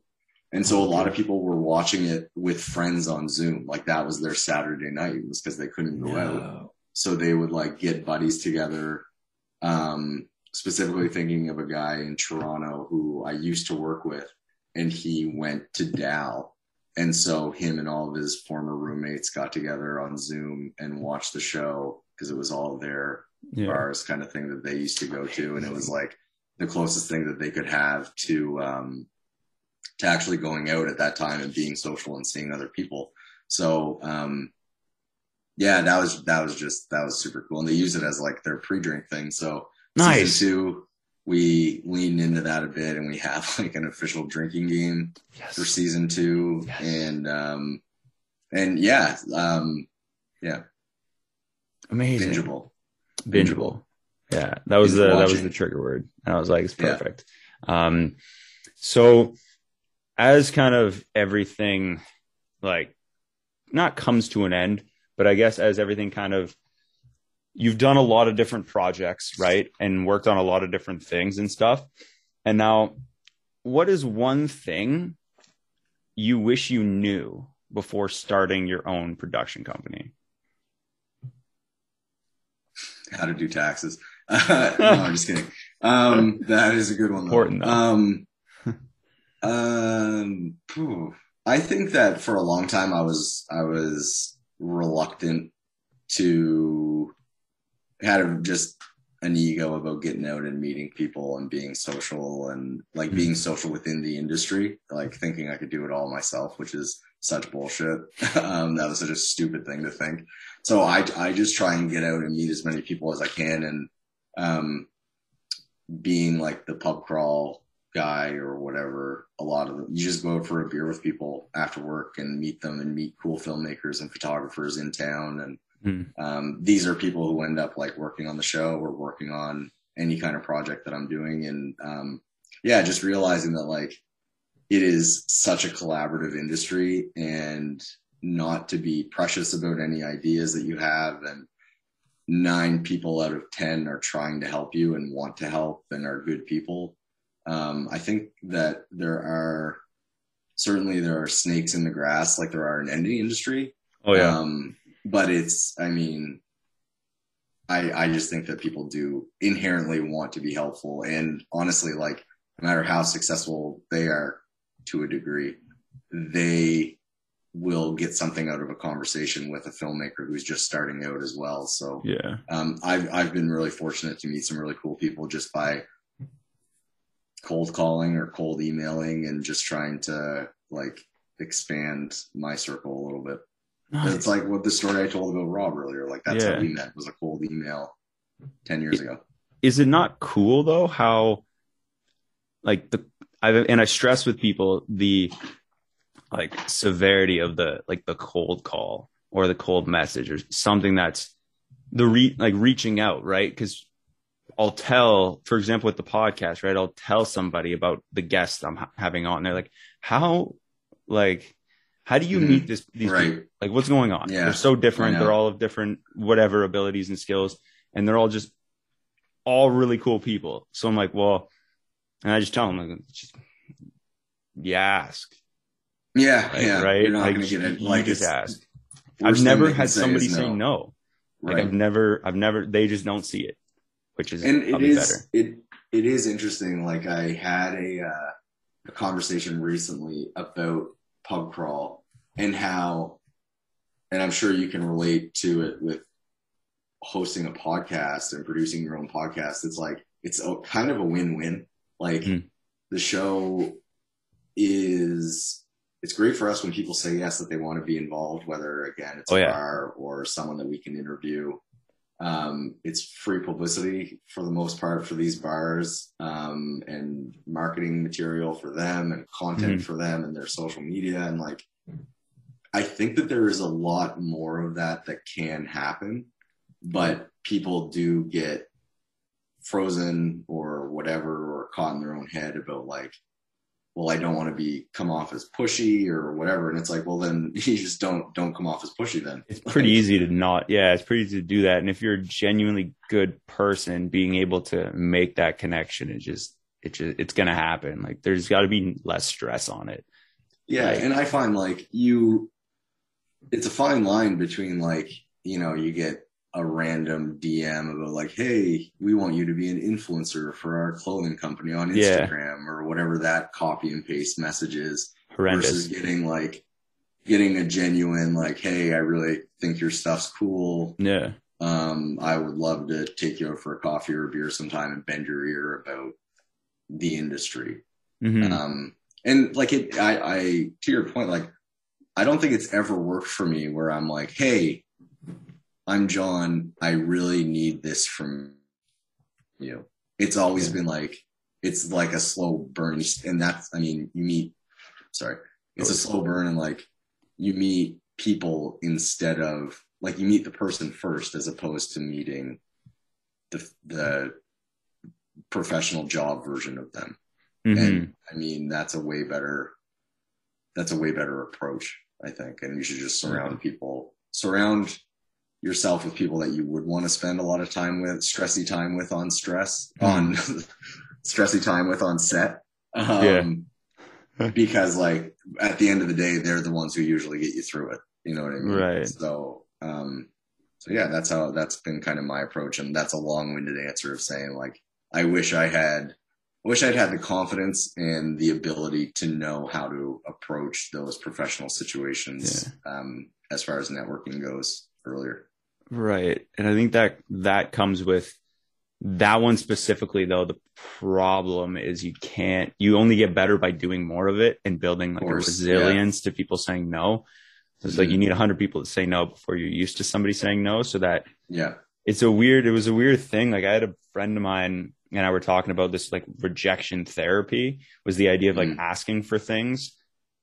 And so a lot of people were watching it with friends on Zoom. Like, that was their Saturday night, was because they couldn't go out. So they would, like, get buddies together. Specifically thinking of a guy in Toronto who I used to work with, and he went to Dal. And so him and all of his former roommates got together on Zoom and watched the show, because it was all their bars kind of thing that they used to go to. And it was like the closest thing that they could have to actually going out at that time and being social and seeing other people. So, yeah, that was super cool. And they use it as, like, their pre-drink thing. So nice. Season two, we leaned into that a bit, and we have, like, an official drinking game for season two. Yes. And yeah. Amazing. Bingeable. Yeah. That was the trigger word. And I was like, it's perfect. Yeah. So as kind of everything, like, not comes to an end, but I guess as everything kind of, you've done a lot of different projects, right? And worked on a lot of different things and stuff. And now, what is one thing you wish you knew before starting your own production company? How to do taxes. No, I'm just kidding. That is a good one. Important, though. I think that for a long time I was reluctant to, had just an ego about getting out and meeting people and being social, and, like, being social within the industry, like, thinking I could do it all myself, which is such bullshit. That was such a stupid thing to think. So I just try and get out and meet as many people as I can. And being, like, the pub crawl guy or whatever, a lot of them, you just go out for a beer with people after work and meet them, and meet cool filmmakers and photographers in town. And these are people who end up, like, working on the show or working on any kind of project that I'm doing. And just realizing that, like, it is such a collaborative industry, and not to be precious about any ideas that you have. And 9 people out of 10 are trying to help you and want to help and are good people. I think that there are snakes in the grass, like there are in any industry. Oh yeah. But it's, I mean, I just think that people do inherently want to be helpful. And honestly, like, no matter how successful they are to a degree, they will get something out of a conversation with a filmmaker who's just starting out as well. So yeah, I've been really fortunate to meet some really cool people just by cold calling or cold emailing, and just trying to, like, expand my circle a little bit. Nice. It's like what the story I told about Rob earlier, like, that's how we met, was a cold email 10 years ago. Is it not cool though, how, like, I stress with people the, like, severity of the, like, the cold call or the cold message or something that's reaching out, right? 'Cause I'll tell, for example, with the podcast, right, I'll tell somebody about the guest I'm having on. They're like, how do you meet these people? Like, what's going on? Yeah. They're so different. They're all of different, whatever, abilities and skills. And they're all just really cool people. So I'm like, well, and I just tell them, like, just, you ask. Yeah. Like, yeah. Right. You're not going to get it. Like, just ask. I've never had somebody say no. Right. Like, I've never, they just don't see it, which is, and it is, better. It is interesting. Like, I had a conversation recently about pub crawl and how, and I'm sure you can relate to it with hosting a podcast and producing your own podcast. It's like, it's kind of a win-win. Like, the show is it's great for us when people say yes, that they want to be involved, whether again, it's a bar or someone that we can interview. It's free publicity for the most part for these bars, and marketing material for them and content for them and their social media. And like, I think that there is a lot more of that that can happen, but people do get frozen or whatever, or caught in their own head about like, well, I don't want to come off as pushy or whatever. And it's like, well, then you just don't come off as pushy then. It's pretty easy to not. Yeah, it's pretty easy to do that. And if you're a genuinely good person, being able to make that connection, it's going to happen. Like there's got to be less stress on it. Yeah. Like, and I find like it's a fine line between like, you know, you get a random DM about like, hey, we want you to be an influencer for our clothing company on Instagram or whatever that copy and paste message is. Horrendous. Versus getting a genuine, like, hey, I really think your stuff's cool. Yeah. I would love to take you out for a coffee or a beer sometime and bend your ear about the industry. Mm-hmm. And like I to your point, like, I don't think it's ever worked for me where I'm like, hey, I'm John. I really need this from you. It's always been like, it's like a slow burn. And that's, I mean, it's a slow burn. And like you meet people instead of like, you meet the person first, as opposed to meeting the professional job version of them. Mm-hmm. And I mean, that's a way better approach, I think. And you should just surround yourself with people that you would want to spend a lot of time with, stressy time with on set. Because like at the end of the day, they're the ones who usually get you through it. You know what I mean? Right. So yeah, that's been kind of my approach. And that's a long-winded answer of saying like, I wish I'd had the confidence and the ability to know how to approach those professional situations, as far as networking goes earlier. Right. And I think that comes with that one specifically, though. The problem is you only get better by doing more of it and building like a resilience to people saying no. So it's like you need 100 people to say no before you're used to somebody saying no. So that, it was a weird thing. Like I had a friend of mine and I were talking about this, like rejection therapy was the idea of like asking for things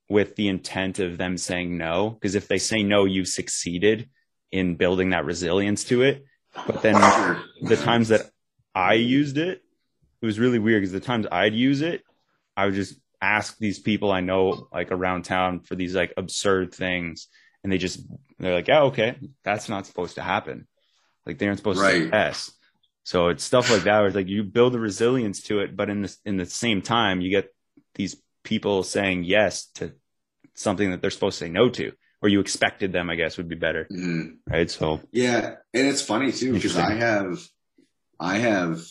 with the intent of them saying no. Because if they say no, you've succeeded in building that resilience to it. But then the times that I used it, it was really weird because the times I'd use it, I would just ask these people I know like around town for these like absurd things. And they're like, oh, okay, that's not supposed to happen. Like they aren't supposed to say yes. So it's stuff like that where it's like you build a resilience to it, but in the same time, you get these people saying yes to something that they're supposed to say no to. Or you expected them, I guess, would be better. Mm-hmm. Right. So, yeah. And it's funny too, because I have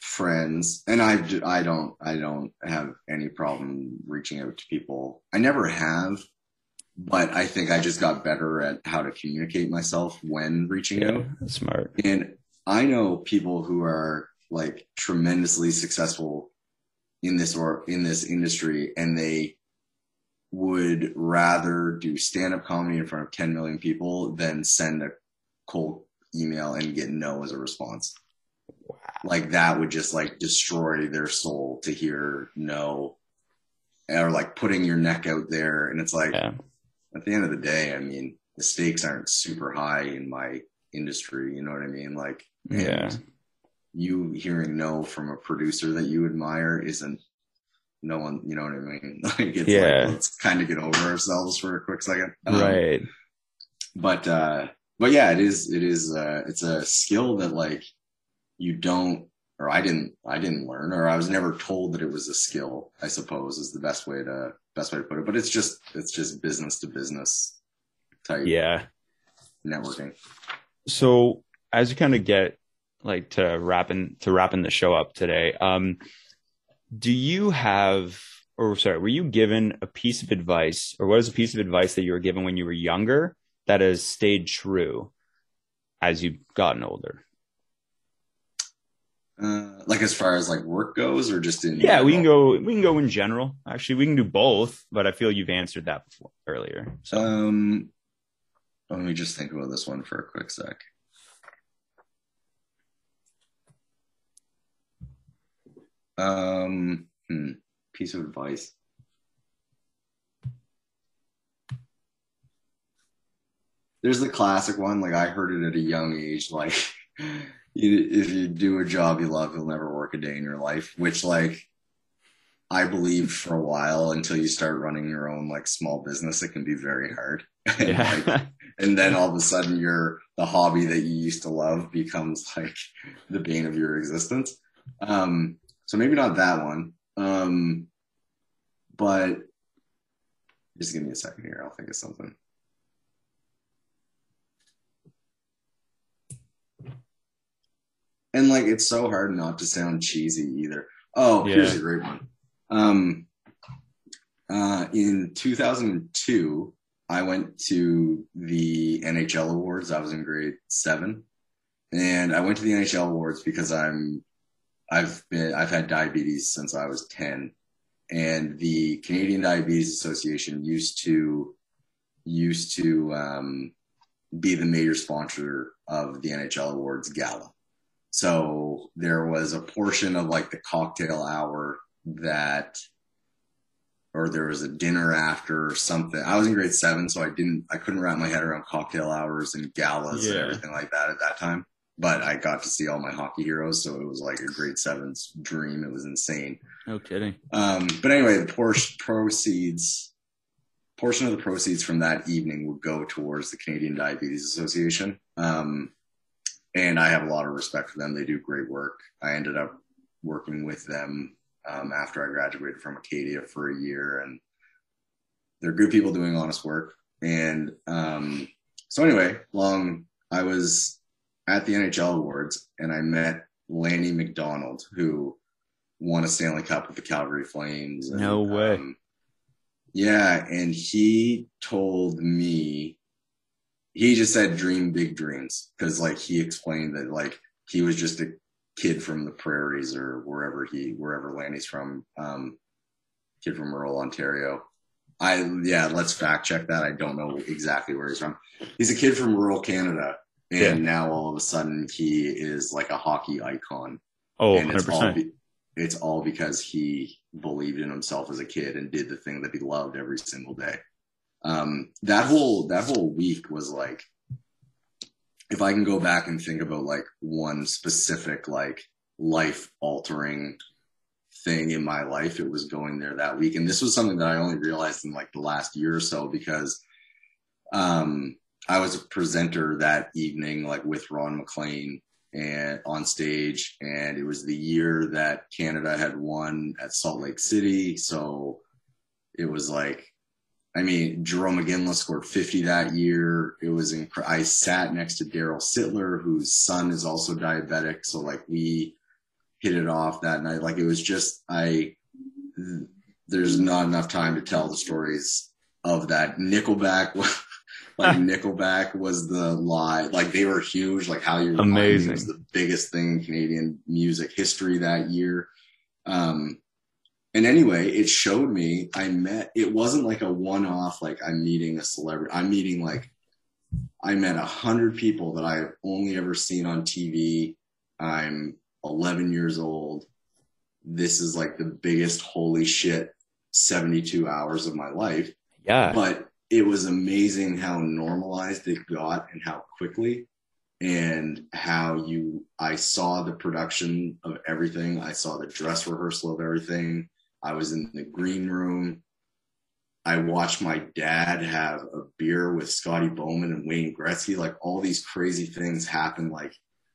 friends and I don't have any problem reaching out to people. I never have, but I think I just got better at how to communicate myself when reaching out. That's smart. And I know people who are like tremendously successful in this industry, and they would rather do stand-up comedy in front of 10 million people than send a cold email and get no as a response. Wow. Like that would just like destroy their soul to hear no, or like putting your neck out there. And it's like, at the end of the day, I mean, the stakes aren't super high in my industry. You know what I mean? Like, you hearing no from a producer that you admire isn't, no one, you know what I mean? Like it's like, let's kind of get over ourselves for a quick second. Right. But yeah, it's a skill that like you don't, or I didn't learn, or I was never told that it was a skill, I suppose is the best way to put it. But it's just business to business type networking. So as you kind of get like to wrapping the show up today, were you given a piece of advice, or what is a piece of advice that you were given when you were younger that has stayed true as you've gotten older? Like as far as like work goes, or just in? Yeah, we can go in general. Actually, we can do both, but I feel you've answered that before, earlier. So let me just think about this one for a quick sec. Piece of advice. There's the classic one. Like I heard it at a young age. Like if you do a job you love, you'll never work a day in your life, which like I believed for a while until you start running your own like small business. It can be very hard. Yeah. And then all of a sudden the hobby that you used to love becomes like the bane of your existence. So maybe not that one. But just give me a second here. I'll think of something. And like, it's so hard not to sound cheesy either. Oh, yeah. Here's a great one. In 2002, I went to the NHL Awards. I was in grade 7, and I went to the NHL Awards because I've had diabetes since I was 10, and the Canadian Diabetes Association used to be the major sponsor of the NHL Awards Gala. So there was a portion of like the cocktail hour or there was a dinner after or something. I was in grade 7, so I couldn't wrap my head around cocktail hours and galas and everything like that at that time. But I got to see all my hockey heroes, so it was like a grade 7's dream. It was insane. No kidding. But anyway, the portion of the proceeds from that evening would go towards the Canadian Diabetes Association. And I have a lot of respect for them. They do great work. I ended up working with them after I graduated from Acadia for a year, and they're good people doing honest work. And so anyway, I was at the NHL Awards, and I met Lanny McDonald, who won a Stanley Cup with the Calgary Flames. And, no way. Yeah, and he told me, he just said, dream big dreams. Cause like he explained that like he was just a kid from the prairies or wherever Lanny's from, kid from rural Ontario. Let's fact check that. I don't know exactly where he's from. He's a kid from rural Canada. And now all of a sudden he is like a hockey icon. Oh, and 100%. It's all because he believed in himself as a kid and did the thing that he loved every single day. That whole week was like, if I can go back and think about like one specific, like life altering thing in my life, it was going there that week. And this was something that I only realized in like the last year or so, because, I was a presenter that evening, like with Ron McLean and on stage. And it was the year that Canada had won at Salt Lake City. So it was like, I mean, Jerome McGinley scored 50 that year. It was incredible. I sat next to Daryl Sittler, whose son is also diabetic. So like we hit it off that night. Like it was just, there's not enough time to tell the stories of that. Nickelback was the live, like they were huge. Like How You're Amazing was the biggest thing in Canadian music history that year. And anyway, it showed me, it wasn't like a one-off, like I'm meeting a celebrity. I met 100 people that I've only ever seen on TV. I'm 11 years old. This is like the biggest, holy shit, 72 hours of my life. Yeah. But it was amazing how normalized it got and how quickly. And I saw the production of everything. I saw the dress rehearsal of everything. I was in the green room. I watched my dad have a beer with Scotty Bowman and Wayne Gretzky. Like all these crazy things happen like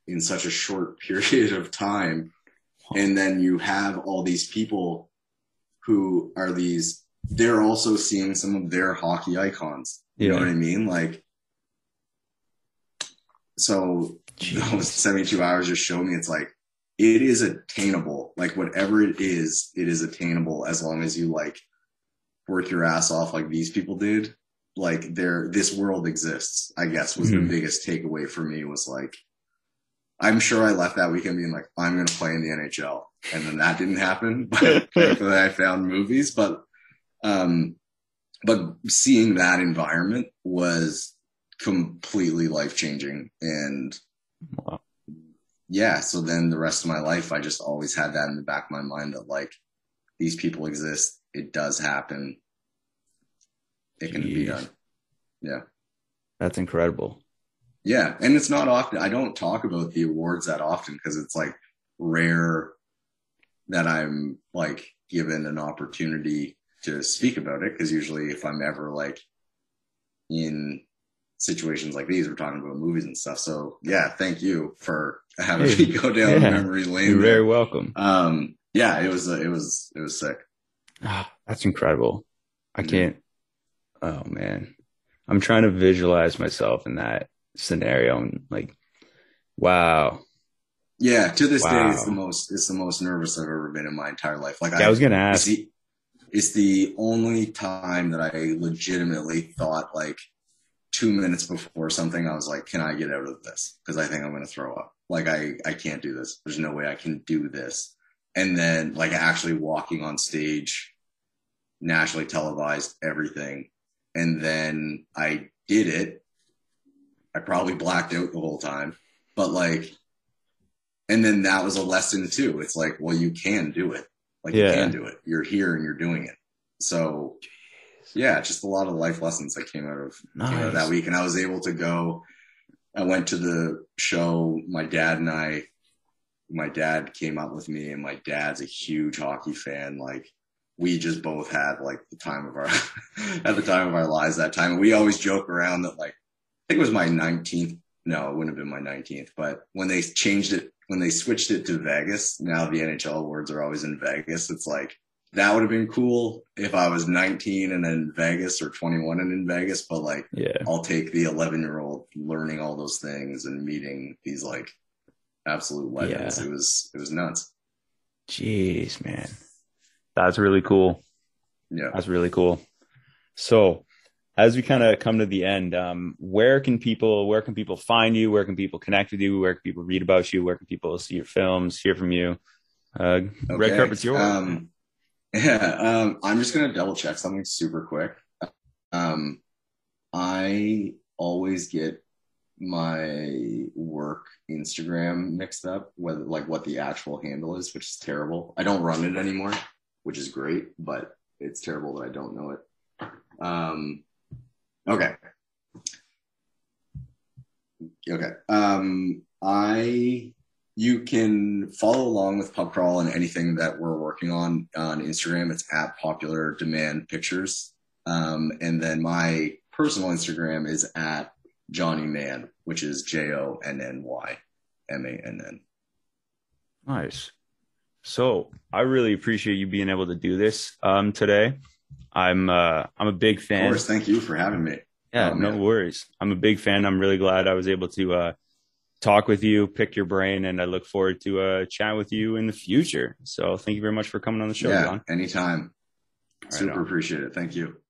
in such a short period of time. And then you have all these people who are they're also seeing some of their hockey icons. You know what I mean? Like, so those 72 hours just showed me it's like, it is attainable. Like whatever it is attainable as long as you like work your ass off like these people did. Like this world exists, I guess was the biggest takeaway for me was like, I'm sure I left that weekend being like, I'm going to play in the NHL. And then that didn't happen. But thankfully I found movies. But seeing that environment was completely life-changing. And wow. Yeah, so then the rest of my life, I just always had that in the back of my mind that like, these people exist. It does happen. It can be done. Yeah. That's incredible. Yeah. And it's not often, I don't talk about the awards that often because it's like rare that I'm like given an opportunity to speak about it. Because usually if I'm ever like in situations like these, we're talking about movies and stuff. So yeah, thank you for having me go down the memory lane. You're very welcome. Yeah, it was sick. Oh, that's incredible. I can't. Oh man, I'm trying to visualize myself in that scenario and like, wow. Yeah, to this day, it's the most nervous I've ever been in my entire life. Like I was gonna ask. It's the only time that I legitimately thought like 2 minutes before something, I was like, "Can I get out of this? Because I think I'm gonna throw up. Like I can't do this. There's no way I can do this." And then like actually walking on stage, nationally televised, everything. And then I did it. I probably blacked out the whole time, but like, and then that was a lesson too. It's like, well, you can do it. Like you can do it. You're here and you're doing it. So yeah, just a lot of life lessons that came out of that week. And I was able to go, I went to the show, my dad came up with me and my dad's a huge hockey fan. Like we just both had like the time of our lives that time. And we always joke around that like, I think it was my 19th. No, it wouldn't have been my 19th, but when they switched it to Vegas, now the NHL awards are always in Vegas. It's like, that would have been cool if I was 19 and in Vegas or 21 and in Vegas, but like, I'll take the 11-year-old learning all those things and meeting these like, absolute legends. Yeah. It was nuts. Jeez, man. That's really cool. Yeah. That's really cool. So as we kind of come to the end, where can people find you? Where can people connect with you? Where can people read about you? Where can people see your films, hear from you? Okay. Red carpet's yours. I'm just going to double check something super quick. I always get my work Instagram mixed up, whether like what the actual handle is, which is terrible. I don't run it anymore, which is great, but it's terrible that I don't know it. You can follow along with Pub Crawl and anything that we're working on Instagram. It's at Popular Demand Pictures, and then my personal Instagram is at Johnny Mann, which is JONNYMANN. Nice. So I really appreciate you being able to do this today. I'm a big fan. Of course, thank you for having me. Yeah, no worries. I'm a big fan. I'm really glad I was able to talk with you, pick your brain, and I look forward to chat with you in the future. So thank you very much for coming on the show, John. Anytime. Right, appreciate it. Thank you.